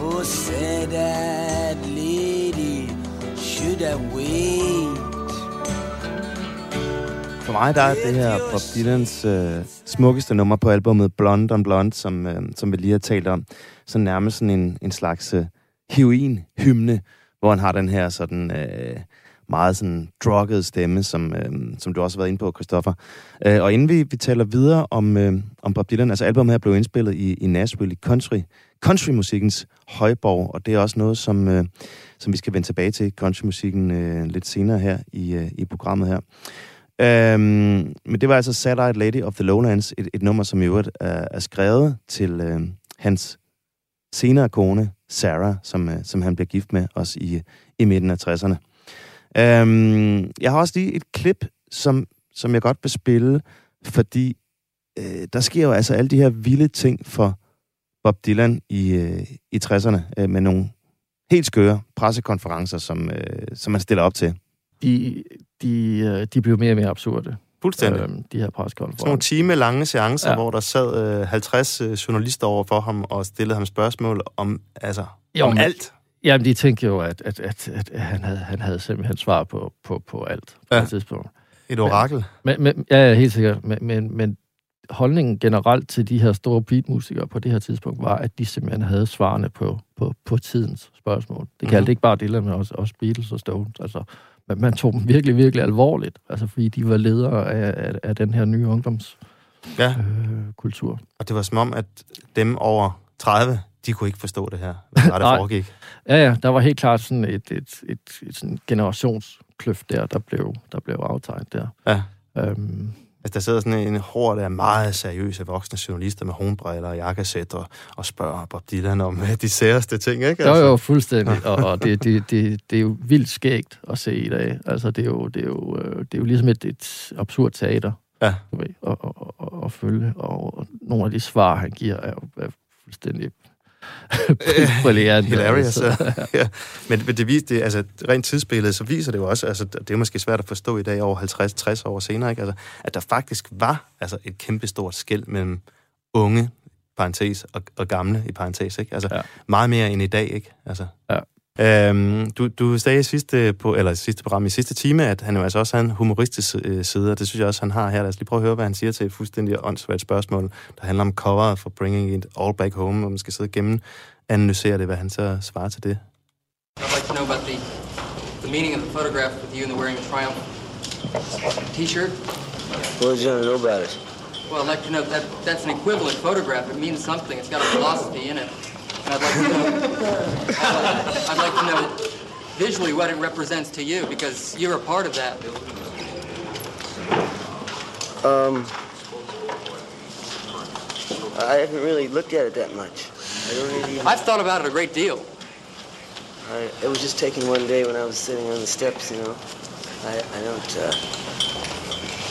Oh, said I. For mig der er det her Bob Dylans øh, smukkeste nummer på albumet Blond on Blond, som, øh, som vi lige har talt om, så nærmest sådan en, en slags øh, heroin-hymne, hvor han har den her sådan, øh, meget sådan druggede stemme, som, øh, som du også har været inde på, Christoffer. Øh, og inden vi, vi taler videre om, øh, om Bob Dylan, altså albumet her blev indspillet i, i Nashville, i country, countrymusikkens højborg, og det er også noget, som, øh, som vi skal vende tilbage til, countrymusikken, øh, lidt senere her i, øh, i programmet her. Øhm, men det var altså Satellite Lady of the Lowlands, et, et nummer, som i øvrigt er, er skrevet til øh, hans senere kone, Sarah, som, øh, som han blev gift med, også i, i midten af tresserne. Øhm, jeg har også lige et klip, som, som jeg godt vil spille, fordi øh, der sker jo altså alle de her vilde ting for Bob Dylan i, øh, i tresserne, øh, med nogle helt skøre pressekonferencer, som, øh, som man stiller op til. De, de, de blev mere og mere absurde. Fuldstændig. Øh, de her pressekonferencer. Sådan nogle timelange seancer, ja. Hvor der sad øh, halvtreds journalister over for ham og stillede ham spørgsmål om, altså, jo, om alt. Jamen, de tænkte jo, at, at, at, at han, havde, han havde simpelthen svar på, på, på alt på ja. et tidspunkt. Et orakel. Men, men, ja, helt sikkert. Men, men, men holdningen generelt til de her store beatmusikere på det her tidspunkt var, at de simpelthen havde svarene på, på, på tidens spørgsmål. Det galt mm-hmm. ikke bare Dylan, men også, også Beatles og Stones. Altså, man, man tog dem virkelig, virkelig alvorligt, altså, fordi de var ledere af, af, af den her nye ungdomskultur. Ja. Øh, og det var som om, at dem over tredive... de kunne ikke forstå det her, hvad der, der foregik. Ja, ja, der var helt klart sådan et, et, et, et sådan generationskløft der, der blev, der blev aftegnet der. Ja. Øhm. Altså, der sidder sådan en horde af meget seriøse voksne journalister med hornbriller og jakkesæt og, og spørger Bob Dylan om de særeste ting, ikke? Altså. Jo, jo, fuldstændig. Og det, det, det, det er jo vildt skægt at se i dag. Altså, det er jo, det er jo, det er jo ligesom et, et absurd teater ja. og, og, og, og følge. Og, og nogle af de svar, han giver, er jo er fuldstændig... Hilarious. Altså. Ja. Men, men det viser det, altså rent tidsbilledet, så viser det jo også, altså det er måske svært at forstå i dag over halvtreds til tres år senere, ikke? Altså, at der faktisk var altså et kæmpestort skel mellem unge, parentes, og, og gamle, i parentes, ikke? Altså ja. meget mere end i dag, ikke? Altså. Ja. Øhm, du, du sagde i sidste, på, eller sidste program, i sidste time, at han jo altså også har en humoristisk øh, side, og det synes jeg også, han har her. Lad os lige prøve at høre, hvad han siger til et fuldstændig åndssvagt spørgsmål, der handler om coveret for Bringing It All Back Home, hvor man skal sidde og gennemanalysere det, hvad han så svarer til det. I'd like to know about the, the meaning of the photograph with you and the wearing a Triumph t-shirt. What do you want to know about it? Well, I'd like to know that that's an equivalent photograph. It means something. It's got a philosophy in it. And I'd like to know, uh, I'd like to know visually what it represents to you, because you're a part of that. Um, I haven't really looked at it that much. I don't really even... I've thought about it a great deal. I, it was just taken one day when I was sitting on the steps, you know. I, I don't, uh,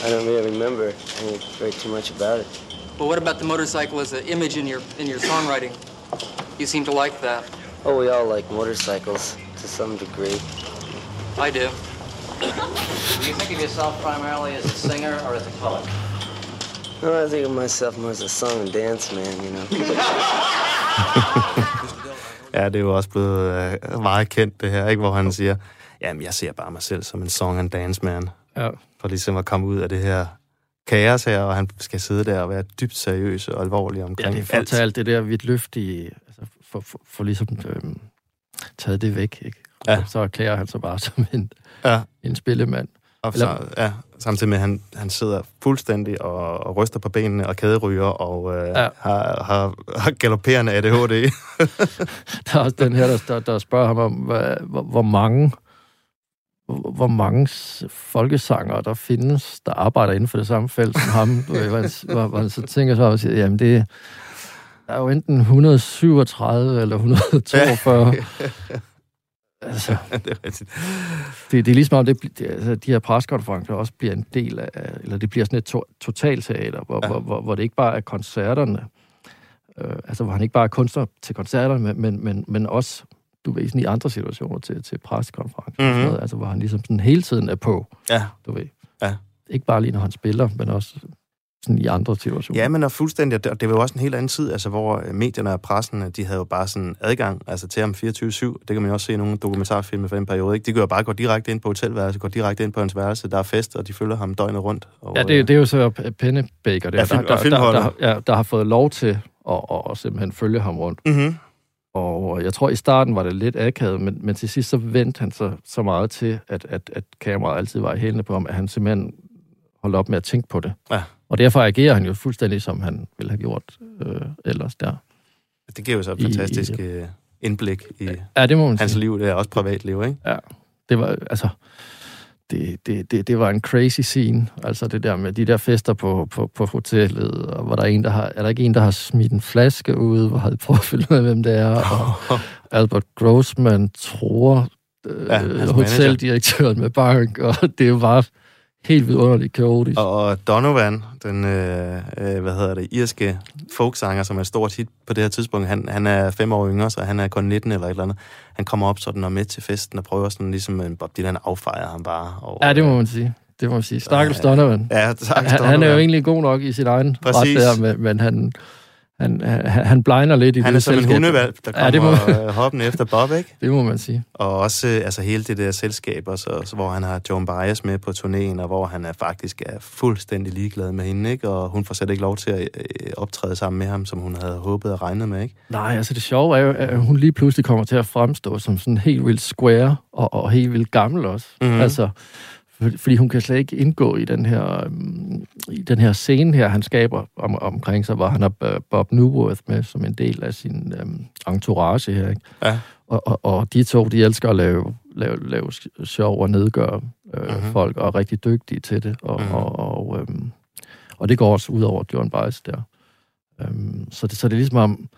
I don't really remember any, very too much about it. Well, what about the motorcycle as an image in your in your songwriting? You seem to like that. Oh, we all like motorcycles to some degree. I do. Do you think of yourself primarily as a singer or as a poet? No, I think of myself more as a song and dance man, you know. Ja, det er jo også blevet øh, meget kendt, det her, ikke? Hvor han siger, jamen, jeg ser bare mig selv som en song and dance man. Ja. For ligesom at komme ud af det her kaos her, og han skal sidde der og være dybt seriøs og alvorlig omkring. Ja, det er fortalt alt det der vidtløftige, altså for, for, for ligesom øh, taget det væk, ikke? Ja. Så erklærer han sig bare som en, ja. en spillemand. Og så, ja, samtidig med, at han, han sidder fuldstændig og, og ryster på benene og kæderyger og øh, ja. har, har, har galopperende A D H D. Der er også den her, der, der spørger ham om, hvad, hvor, hvor mange hvor mange folkesangere der findes, der arbejder inden for det samme felt som ham. Hvor han så tænker så også, jamen det der er jo enten et hundrede og syvogtredive eller et hundrede og toogfyrre. Altså, det er rigtigt. Det, det er ligesom om, det, det, altså, de her preskonferencer også bliver en del af, eller det bliver sådan et to, totalteater, hvor, ja. hvor, hvor, hvor det ikke bare er koncerterne, øh, altså hvor han ikke bare er kunstner til koncerterne, men, men, men også, du ved, sådan i andre situationer til, til preskonferencer, mm-hmm. og sådan noget, altså hvor han ligesom sådan hele tiden er på, ja. du ved. Ja. Ikke bare lige, når han spiller, men også sådan i andre situationer. Ja, men og fuldstændig, og det var jo også en helt anden tid, altså hvor medierne og pressen, de havde jo bare sådan adgang, altså til ham fireogtyve syv, det kan man jo også se i nogle dokumentarfilmer fra den periode, ikke? De går bare går direkte ind på hotelværelset, går direkte ind på hans værelse, der er fest, og de følger ham døgnet rundt. Og, ja, det, øh, det er jo så Pennebaker, der, ja, film, der, der, der, der, der, der har fået lov til at, at simpelthen følge ham rundt. Mm-hmm. Og jeg tror, i starten var det lidt akavet, men, men til sidst så vendte han sig så meget til, at, at, at kameraet altid var i hælene på ham, at han simpelthen holdt op med at tænke på det. Ja. Og derfor agerer han jo fuldstændig, som han ville have gjort øh, ellers der. Det giver jo så et fantastisk i, i, indblik i ja, det må man hans sige. Liv. Det er også privatliv, ikke? Ja, det var, altså, det, det, det, det var en crazy scene. Altså det der med de der fester på, på, på hotellet, og hvor der er, en, der har, er der ikke en, der har smidt en flaske ud, hvor havde prøvet at finde ud af, hvem det er. Og Albert Grossman tror øh, ja, hoteldirektøren med bank, og det er jo bare... Helt vidunderligt kaotisk. Og Donovan, den, øh, øh, hvad hedder det, irske folksanger, som er et stort hit på det her tidspunkt, han, han er fem år yngre, så han er kun nitten eller et eller andet. Han kommer op sådan og med til festen og prøver sådan ligesom, Bob Dylan affejer ham bare. Og, ja, det må man sige. Det må man sige. Stakkels Donovan. Ja, stakkels Donovan. Han er jo egentlig god nok i sin egen Præcis. ret der, men han... Han, han, han blegner lidt i han det selskab. Han er som en hundevalp, der kommer ja, må... hoppen efter Bob, ikke? Det må man sige. Og også altså, hele det der selskab, så, så, hvor han har Joan Baez med på turnéen, og hvor han er faktisk er fuldstændig ligeglad med hende, ikke? Og hun får slet ikke lov til at optræde sammen med ham, som hun havde håbet og regnet med, ikke? Nej, altså det sjove er jo, at hun lige pludselig kommer til at fremstå som sådan helt vildt square, og, og helt vildt gammel også. Mm-hmm. Altså... Fordi hun kan slet ikke indgå i den her, i den her scene her, han skaber om, omkring sig, hvor han har Bob Newworth med som en del af sin øhm, entourage her, ikke? Ja. Og, og, og de to, de elsker at lave, lave, lave sjov og nedgøre øh, mm-hmm. folk, og er rigtig dygtige til det. Og, mm-hmm. og, og, øhm, og det går også ud over Joan Baez der. Øhm, så, det, så det er ligesom om,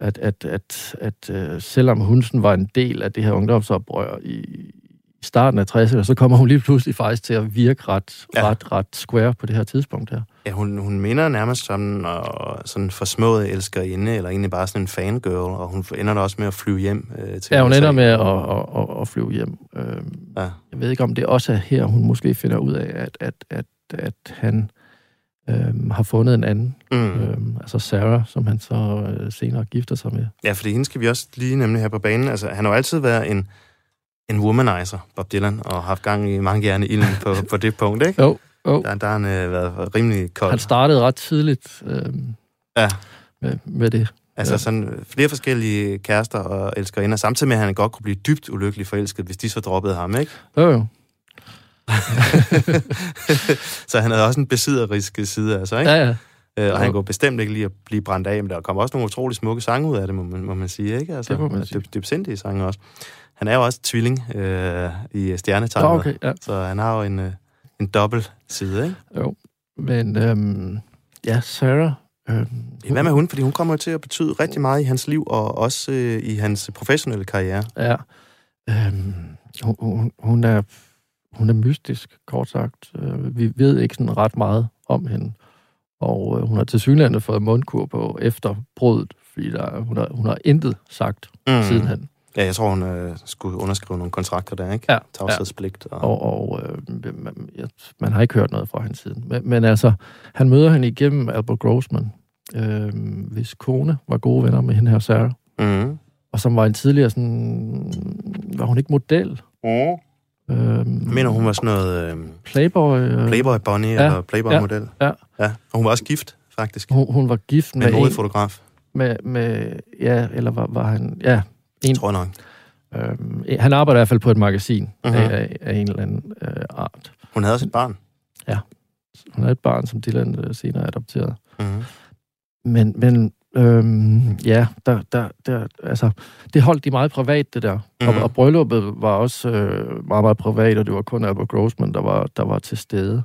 at, at, at, at, at selvom Hunsen var en del af det her ungdomsoprør i starten af tresserne, så kommer hun lige pludselig faktisk til at virke ret, ja. ret, ret square på det her tidspunkt her. Ja, hun, hun minder nærmest som og sådan forsmået elskerinde, eller egentlig bare sådan en fangirl, og hun ender da også med at flyve hjem øh, til Ja, hun ender med at, og, og, og flyve hjem. Øh, ja. Jeg ved ikke, om det også er her, hun måske finder ud af, at, at, at, at han øh, har fundet en anden. Mm. Øh, altså Sarah, som han så senere gifter sig med. Ja, fordi hende skal vi også lige nemlig her på banen. Altså, han har jo altid været en, en womanizer, Bob Dylan, og haft gang i mange gerne ilden på, på det punkt, ikke? Jo, jo. Der, der har han øh, været rimelig kold. Han startede ret tidligt øh, ja. med, med det. Altså sådan flere forskellige kærester og elskerinder, samtidig med, at han godt kunne blive dybt ulykkelig forelsket, hvis de så droppede ham, ikke? Jo, jo. Så han havde også en besidderiske side, altså, ikke? Ja, ja. Øh, og han kunne bestemt ikke lige at blive brændt af, men der kom også nogle utrolig smukke sange ud af det, må man, må man sige, ikke? Altså, det må man sige. Dybsindige sange også. Han er jo også tvilling øh, i stjernetegnet, okay, ja. Så han har jo en, øh, en dobbelt side, ikke? Jo, men øhm, ja, Sarah... Ja, hvad med hun? Fordi hun kommer jo til at betyde rigtig meget i hans liv, og også øh, i hans professionelle karriere. Ja. Øhm, hun, hun, er, hun er mystisk, kort sagt. Vi ved ikke sådan ret meget om hende. Og øh, hun har tilsyneladende fået mundkur på efter bruddet, fordi der, hun, har, hun har intet sagt mm. sidenhen. Ja, jeg tror, hun øh, skulle underskrive nogle kontrakter der, ikke? Ja. Tavshedspligt. Og, og, og øh, man, ja, man har ikke hørt noget fra hans side. Men, men altså, han møder hende igennem Albert Grossman, øh, hvis kone var gode venner med hende her, Sarah. Mm. Og som var en tidligere sådan... Var hun ikke model? Mm. Øh, Mener hun var sådan noget... Øh, Playboy... Øh, Playboy Bonnie ja, eller Playboy model. Ja, ja. ja. Og hun var også gift, faktisk. Hun, hun var gift med, med en... Med en fotograf. Med, med... Ja, eller var, var han... Ja... En, tror jeg nok. Øh, han arbejder i hvert fald på et magasin uh-huh. af, af en eller anden øh, art. Hun havde også et barn. Ja, hun havde et barn, som Dylan senere adopterede. Uh-huh. Men, men øh, ja, der, der, der, altså, det holdt de meget privat, det der. Uh-huh. Og, og brylluppet var også øh, meget, meget privat, og det var kun Albert Grossman, der var, der var til stede.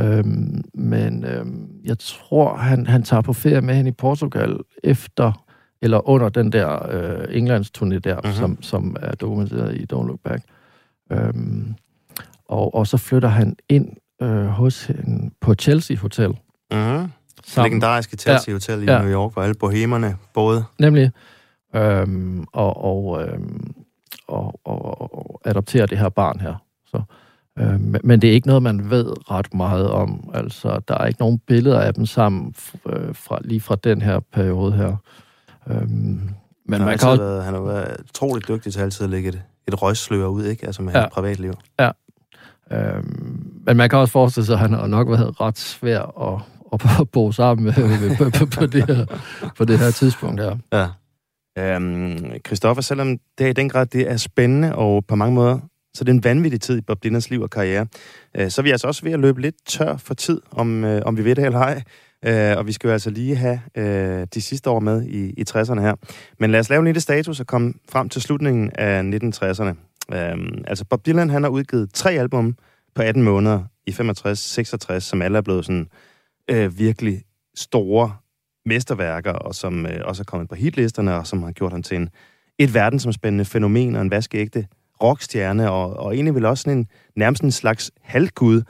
Øh, men øh, jeg tror, han, han tager på ferie med hende i Portugal efter... eller under den der øh, Englands-turné der, uh-huh. som, som er dokumenteret i Don't Look Back. Øhm, og, og så flytter han ind øh, hos hende på Chelsea Hotel. Uh-huh. Det legendariske Chelsea Hotel ja. i New York, hvor alle bohemerne boede. Nemlig. Øhm, og, og, øhm, og, og, og adopterer det her barn her. Så, øhm, men det er ikke noget, man ved ret meget om. Altså, der er ikke nogen billeder af dem sammen, øh, fra, lige fra den her periode her. Øhm, men han har, man kan... været, han har været utroligt dygtig til altid at lægge et, et røgslør ud, ikke? Altså med ja. hans privatliv. Ja. Øhm, men man kan også forestille sig, at han har nok været ret svær at, at, at bo sammen med, med på, på, på, det her, på det her tidspunkt her. Ja. Øhm, Christoffer, selvom det i den grad det er spændende, og på mange måder, så det er en vanvittig tid i Bob Dylans liv og karriere, øh, så er vi altså også ved at løbe lidt tør for tid, om, øh, om vi ved det eller ej. Uh, og vi skal jo altså lige have uh, de sidste år med i, i tresserne her. Men lad os lave en lille status og komme frem til slutningen af nitten tresserne. Uh, altså Bob Dylan, han har udgivet tre album på atten måneder i femogtres seksogtres, som alle er blevet sådan uh, virkelig store mesterværker, og som uh, også er kommet på hitlisterne, og som har gjort ham til en, et verdensomspændende fænomen og en vaskeægte rockstjerne, og, og egentlig vel også sådan en, nærmest en slags halvgud,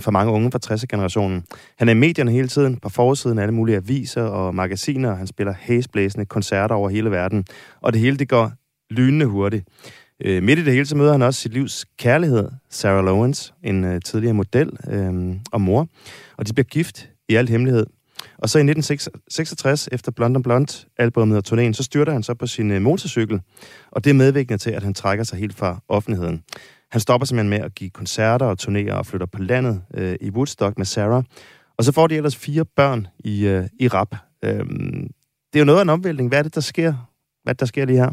for mange unge fra tresser-generationen. Han er i medierne hele tiden, på forsiden af alle mulige aviser og magasiner, og han spiller hæsblæsende koncerter over hele verden. Og det hele, det går lynende hurtigt. Midt i det hele, så møder han også sit livs kærlighed, Sarah Lawrence, en tidligere model øh, og mor. Og de bliver gift i al hemmelighed. Og så i nitten seksogtres, efter Blond on Blond albumet og turnéen, så styrter han så på sin motorcykel. Og det er medvirkende til, at han trækker sig helt fra offentligheden. Han stopper simpelthen med at give koncerter og turnerer og flytter på landet øh, i Woodstock med Sarah. Og så får de ellers fire børn i, øh, i rap. Øhm, det er jo noget af en omvæltning. Hvad er det, der sker? Hvad der sker lige her?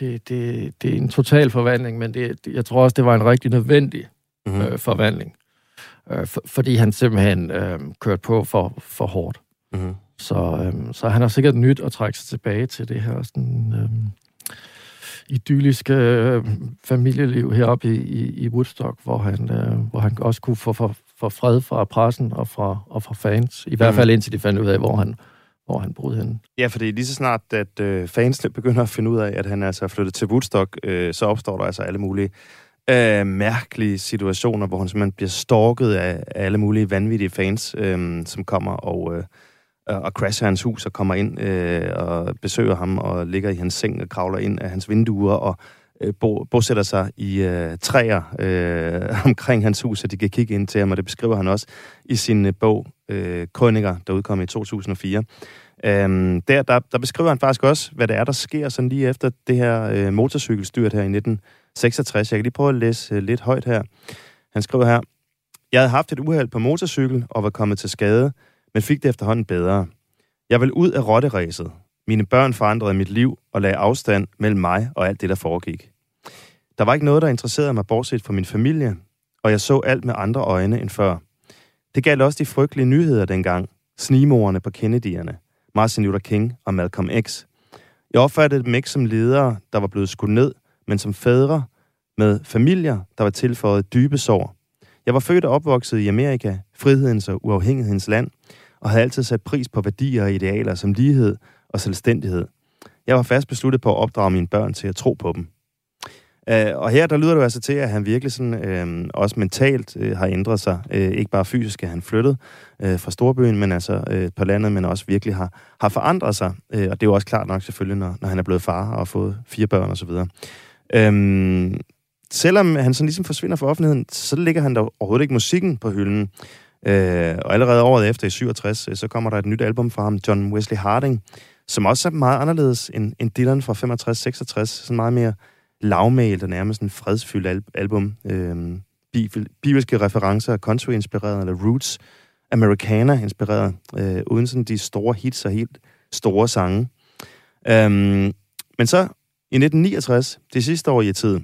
Det, det, det er en total forvandling, men det, jeg tror også, det var en rigtig nødvendig mm-hmm. øh, forvandling. Øh, for, fordi han simpelthen øh, kørte på for, for hårdt. Mm-hmm. Så, øh, så han har sikkert nyt at trække sig tilbage til det her sådan... Øh, idylliske øh, familieliv heroppe i, i, i Woodstock, hvor han, øh, hvor han også kunne få for, for fred fra pressen og fra, og fra fans. I hvert fald mm. indtil de fandt ud af, hvor han, hvor han boede henne. Ja, fordi lige så snart, at øh, fansene begynder at finde ud af, at han altså er flyttet til Woodstock, øh, så opstår der altså alle mulige øh, mærkelige situationer, hvor han simpelthen bliver stalket af, af alle mulige vanvittige fans, øh, som kommer og... Øh, og crasher hans hus og kommer ind øh, og besøger ham og ligger i hans seng og kravler ind af hans vinduer og øh, bo, bosætter sig i øh, træer øh, omkring hans hus, så de kan kigge ind til ham, og det beskriver han også i sin øh, bog øh, krøniker, der udkom i to tusind og fire. Øhm, der, der, der beskriver han faktisk også, hvad det er, der sker sådan lige efter det her øh, motorcykelstyrt her i nitten seksogtres. Jeg kan lige prøve at læse øh, lidt højt her. Han skriver her: Jeg havde haft et uheld på motorcykel og var kommet til skade, men fik det efterhånden bedre. Jeg ville ud af rotteræset. Mine børn forandrede mit liv og lagde afstand mellem mig og alt det, der foregik. Der var ikke noget, der interesserede mig bortset fra min familie, og jeg så alt med andre øjne end før. Det galt også de frygtelige nyheder dengang. Snigmorderne på Kennedyerne, Martin Luther King og Malcolm X. Jeg opfattede dem ikke som ledere, der var blevet skudt ned, men som fædre med familier, der var tilføjet dybe sår. Jeg var født og opvokset i Amerika, frihedens og uafhængighedens land, og havde altid sat pris på værdier og idealer som lighed og selvstændighed. Jeg var fast besluttet på at opdrage mine børn til at tro på dem. Øh, og her, der lyder det altså til, at han virkelig sådan, øh, også mentalt øh, har ændret sig. Øh, ikke bare fysisk er han flyttet øh, fra storbyen, men altså øh, på landet, men også virkelig har, har forandret sig. Øh, og det er jo også klart nok selvfølgelig, når, når han er blevet far og har fået fire børn osv. Øh, selvom han sådan ligesom forsvinder fra offentligheden, så ligger han dog overhovedet ikke musikken på hylden. Øh, og allerede året efter i syvogtres, så kommer der et nyt album fra ham, John Wesley Harding, som også er meget anderledes end, end Dylan fra femogtres seksogtres. Sådan meget mere lavmælt og nærmest en fredsfyldt al- album. Øhm, bibelske referencer, country-inspireret, eller roots, americana-inspireret, øh, uden sådan de store hits og helt store sange. Øhm, men så i nitten niogtres, det sidste år i tid,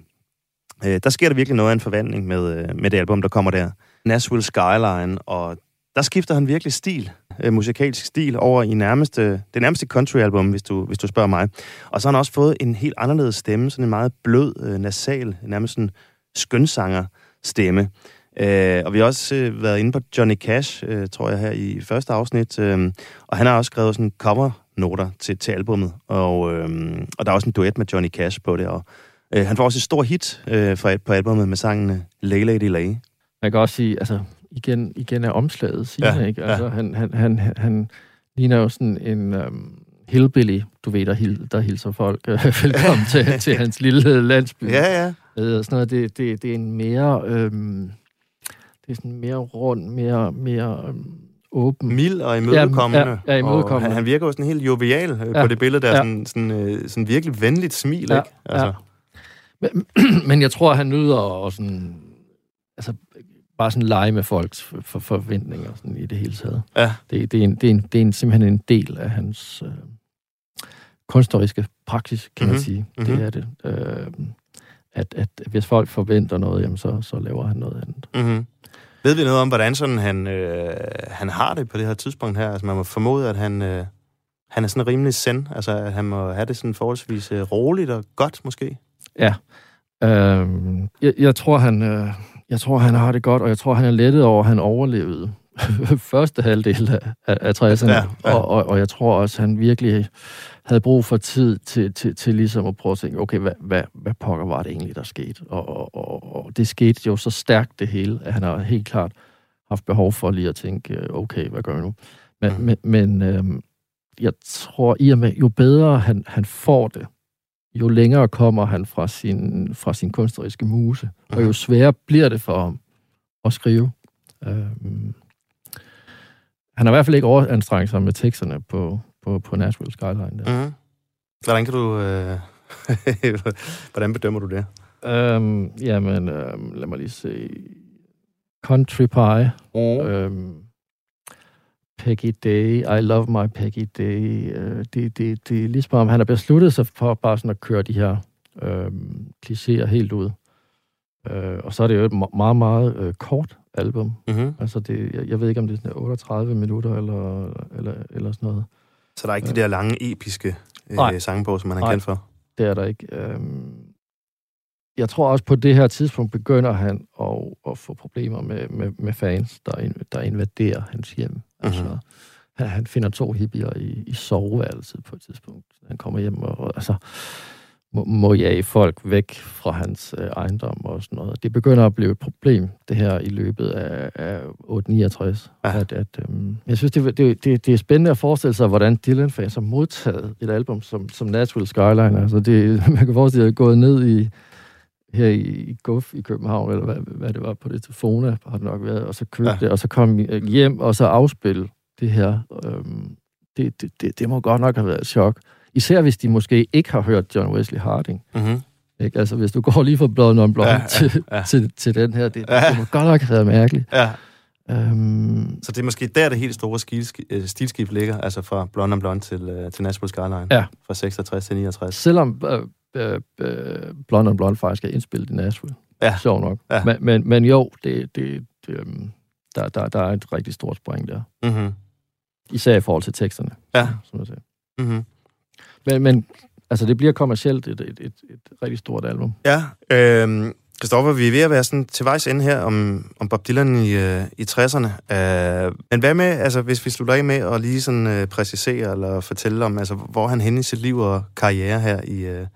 øh, der sker der virkelig noget af en forvandling med, øh, med det album, der kommer der. Nashville Skyline, og der skifter han virkelig stil, øh, musikalsk stil, over i nærmeste, det nærmeste country-album, hvis du, hvis du spørger mig. Og så har han også fået en helt anderledes stemme, sådan en meget blød, øh, nasal, nærmest en skønsanger-stemme. Øh, og vi har også øh, været inde på Johnny Cash, øh, tror jeg, her i første afsnit, øh, og han har også skrevet sådan cover-noter til, til albumet, og, øh, og der er også en duet med Johnny Cash på det, og øh, han får også et stort hit øh, fra, på albumet med sangen Lay Lady Lay. Man kan også sige, altså, igen, igen er omslaget, siger ja, ikke? Altså, ja. han, han, han, han ligner jo sådan en um, hillbilly, du ved, der, hil, der hilser folk velkommen til, til hans lille landsby. Ja, ja. Øh, sådan noget, det, det, det er en mere, øhm, det er sådan mere rund, mere, mere øhm, åben. Mild og imødekommende. Ja, ja, imødekommende. Han, han virker jo sådan helt jovial øh, ja, på det billede der, ja. sådan, sådan, øh, sådan virkelig venligt smil, ja, ikke? Altså. Ja. Men, men jeg tror, han nyder og sådan, altså, bare sådan lege med folks for, for, forventninger sådan i det hele taget. Ja. Det, det, er en, det, er en, det er en, simpelthen en del af hans øh, kunstneriske praksis, kan mm-hmm. man sige. Mm-hmm. Det er det. Øh, at, at hvis folk forventer noget, jamen så, så laver han noget andet. Mm-hmm. Ved vi noget om, hvordan sådan han, øh, han har det på det her tidspunkt her? Altså man må formode, at han, øh, han er sådan rimelig zen. Altså at han må have det sådan forholdsvis øh, roligt og godt måske. Ja. Øh, jeg, jeg tror, han... Øh, Jeg tror, han har det godt, og jeg tror, han er lettet over, at han overlevede første halvdel af, af tresserne. Ja, ja. Og, og, og jeg tror også, han virkelig havde brug for tid til, til, til ligesom at prøve at tænke, okay, hvad, hvad, hvad pokker var det egentlig, der skete? Og, og, og, og det skete jo så stærkt det hele, at han har helt klart haft behov for lige at tænke, okay, hvad gør vi nu? Men, mm. men, men øhm, jeg tror, i og med, jo bedre han, han får det, jo længere kommer han fra sin, fra sin kunstneriske muse, og jo sværere bliver det for ham at skrive. Øhm, han har i hvert fald ikke overanstrengt sig med teksterne på, på, på Nashville Skyline. Der. Mm-hmm. Hvordan kan du... Øh... Hvordan bedømmer du det? Øhm, jamen, øhm, lad mig lige se. Country Pie. Mm. Øhm, Peggy Day, I love my Peggy Day. Øh, det, det, det er ligesom om, han har besluttet sig for bare sådan at køre de her øh, klichéer helt ud. Øh, og så er det jo et meget, meget, meget øh, kort album. Mm-hmm. Altså, det, jeg, jeg ved ikke, om det er sådan otteogtredive minutter eller, eller, eller sådan noget. Så der er ikke øh. de der lange, episke øh, sange på, som man er Nej, kendt for? Det er der ikke. Øh, jeg tror også, på det her tidspunkt begynder han at, at få problemer med, med, med fans, der, der invaderer hans hjem. Altså, mm-hmm. han, han finder to hippier i, i soveværelset på et tidspunkt. Han kommer hjem og altså, må, må jage folk væk fra hans øh, ejendom og sådan noget. Det begynder at blive et problem, det her i løbet af, af otte niogtres. Ja. At, at, øhm, jeg synes, det, det, det, det er spændende at forestille sig, hvordan Dylan fans har modtaget et album som, som Nashville Skyline. Altså, det, man kan forestille sig, at det er gået ned i, her i, i Guf i København, eller hvad, hvad det var på det, til Fona har det nok været, og så købte ja. det, og så kom hjem, og så afspille det her. Øhm, det, det, det, det må godt nok have været et chok. Især hvis de måske ikke har hørt John Wesley Harding. Mm-hmm. Ikke? Altså, hvis du går lige fra Blond on Blond ja, ja, til, ja. Til, til den her, det, ja. det må godt nok have været mærkeligt. Ja. Øhm, så det er måske der, det helt store stilskift stilskib ligger, altså fra Blond on Blond til, til Nashville Skyline, ja. Fra seksogtres til niogtres. Selvom øh, øh, Blond on Blond faktisk er indspillet i Nashville. Ja. Sjov nok. Ja. Men, men, men jo, det, det, det, der, der, der er et rigtig stort spring der. Mm-hmm. Især i forhold til teksterne. Ja. Som jeg siger. Mm-hmm. Men, men altså, det bliver kommercielt et, et, et, et rigtig stort album. Ja. Øh, Christoffer, vi er ved at være sådan til vejs ende her om, om Bob Dylan i, øh, i tresserne. Øh, men hvad med, altså, hvis vi slutter af med at lige sådan, øh, præcisere eller fortælle om, altså, hvor han henne i sit liv og karriere her i, øh,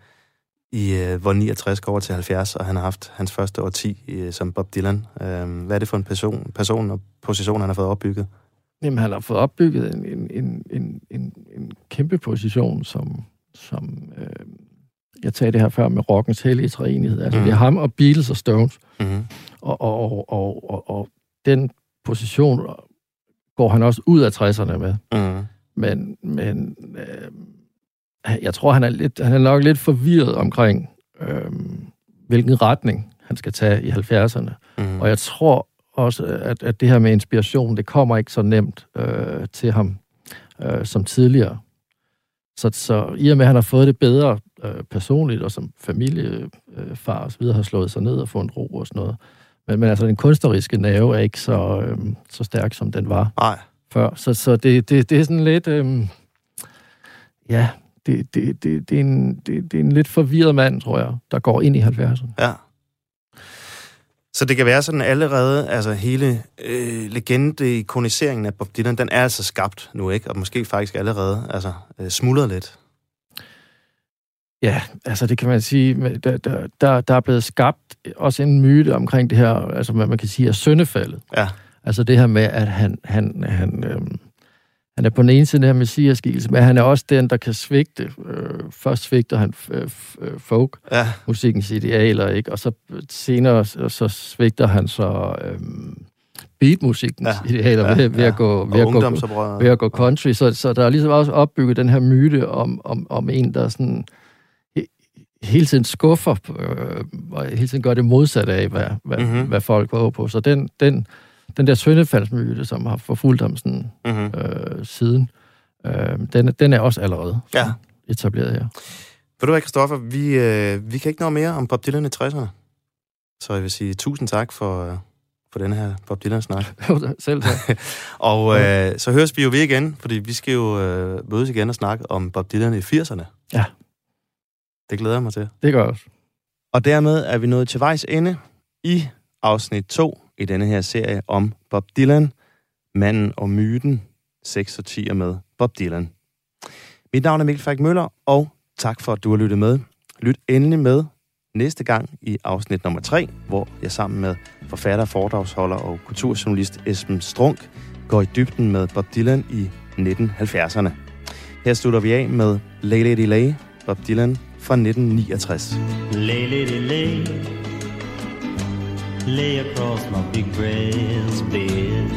i øh, hvor niogtres går over til halvfjerds, og han har haft hans første årti øh, som Bob Dylan. Øh, hvad er det for en person, person og position, han har fået opbygget? Jamen, han har fået opbygget en, en, en, en, en, en kæmpe position, som, som øh, jeg tager det her før med rockens hellige treenighed. Altså, mm. det er ham og Beatles og Stones. Mm. Og, og, og, og, og, og den position går han også ud af tresserne med. Mm. Men, men øh, jeg tror, han er, lidt, han er nok lidt forvirret omkring, øh, hvilken retning han skal tage i halvfjerdserne. Mm. Og jeg tror også, at, at det her med inspiration, det kommer ikke så nemt øh, til ham øh, som tidligere. Så, så i og med, at han har fået det bedre øh, personligt, og som familiefar øh, og så videre har slået sig ned og fået en ro og sådan noget. Men, men altså, den kunstneriske nerve er ikke så, øh, så stærk, som den var Ej. før. Så, så det, det, det er sådan lidt... Øh, ja, det, det, det, det, er en, det, det er en lidt forvirret mand, tror jeg, der går ind i halvfjerdserne. Ja. Så det kan være sådan allerede, altså hele øh, legende-ikoniseringen af Bob Dylan, den er altså skabt nu, ikke? Og måske faktisk allerede altså, øh, smuldret lidt. Ja, altså det kan man sige, der, der, der, der er blevet skabt også en myte omkring det her, altså hvad man kan sige er syndefaldet. Ja. Altså det her med, at han, han, han, øh, han er på den ene side den her messiaskikkelse, men han er også den, der kan svigte. Øh, først svigter han øh, folk, ja. musikkens idealer, ikke? Og så senere så svigter han så øh, beatmusikkens ja. idealer ja. ved, ved, ja. at gå, ved, at gå, ved at gå country. Så, så der er ligesom også opbygget den her myte om, om, om en, der sådan hele tiden skuffer, øh, og hele tiden gør det modsatte af, hvad, hvad, mm-hmm. hvad folk går på. Så den... den Den der syndefaldsmyte, som har forfulgt ham sådan, mm-hmm. øh, siden, øh, den, den er også allerede ja. etableret her. Ved du hvad, Christoffer, vi, øh, vi kan ikke nå mere om Bob Dylan i tresserne. Så jeg vil sige tusind tak for, øh, for den her Bob Dylan-snak. Selv tak. Og øh, så høres vi jo ved igen, fordi vi skal jo øh, mødes igen og snakke om Bob Dylan i firserne. Ja. Det glæder jeg mig til. Det gør jeg også. Og dermed er vi nået til vejs ende i afsnit to i denne her serie om Bob Dylan, manden og myten, seks og ti med Bob Dylan. Mit navn er Mikkel Falk Møller, og tak for, at du har lyttet med. Lyt endelig med næste gang i afsnit nummer tre, hvor jeg sammen med forfatter, foredragsholder og kulturjournalist Esben Strunk går i dybden med Bob Dylan i nitten halvfjerdserne. Her slutter vi af med Lay Lady Lay, Bob Dylan fra nitten niogtres. Lay Lady Lay. Lay across my big breast bed.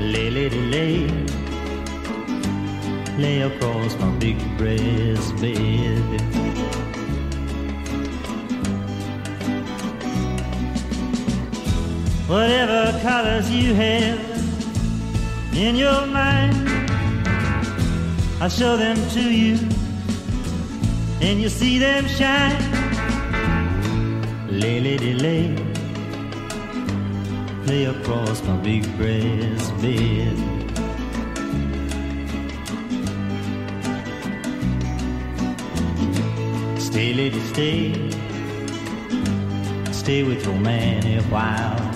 Lay, lady, lay. Lay across my big breast bed. Whatever colors you have in your mind, I show them to you. And you see them shine. Lay, lady, lay. Lay across my big breast bed. Stay, lady, stay. Stay with your man a while.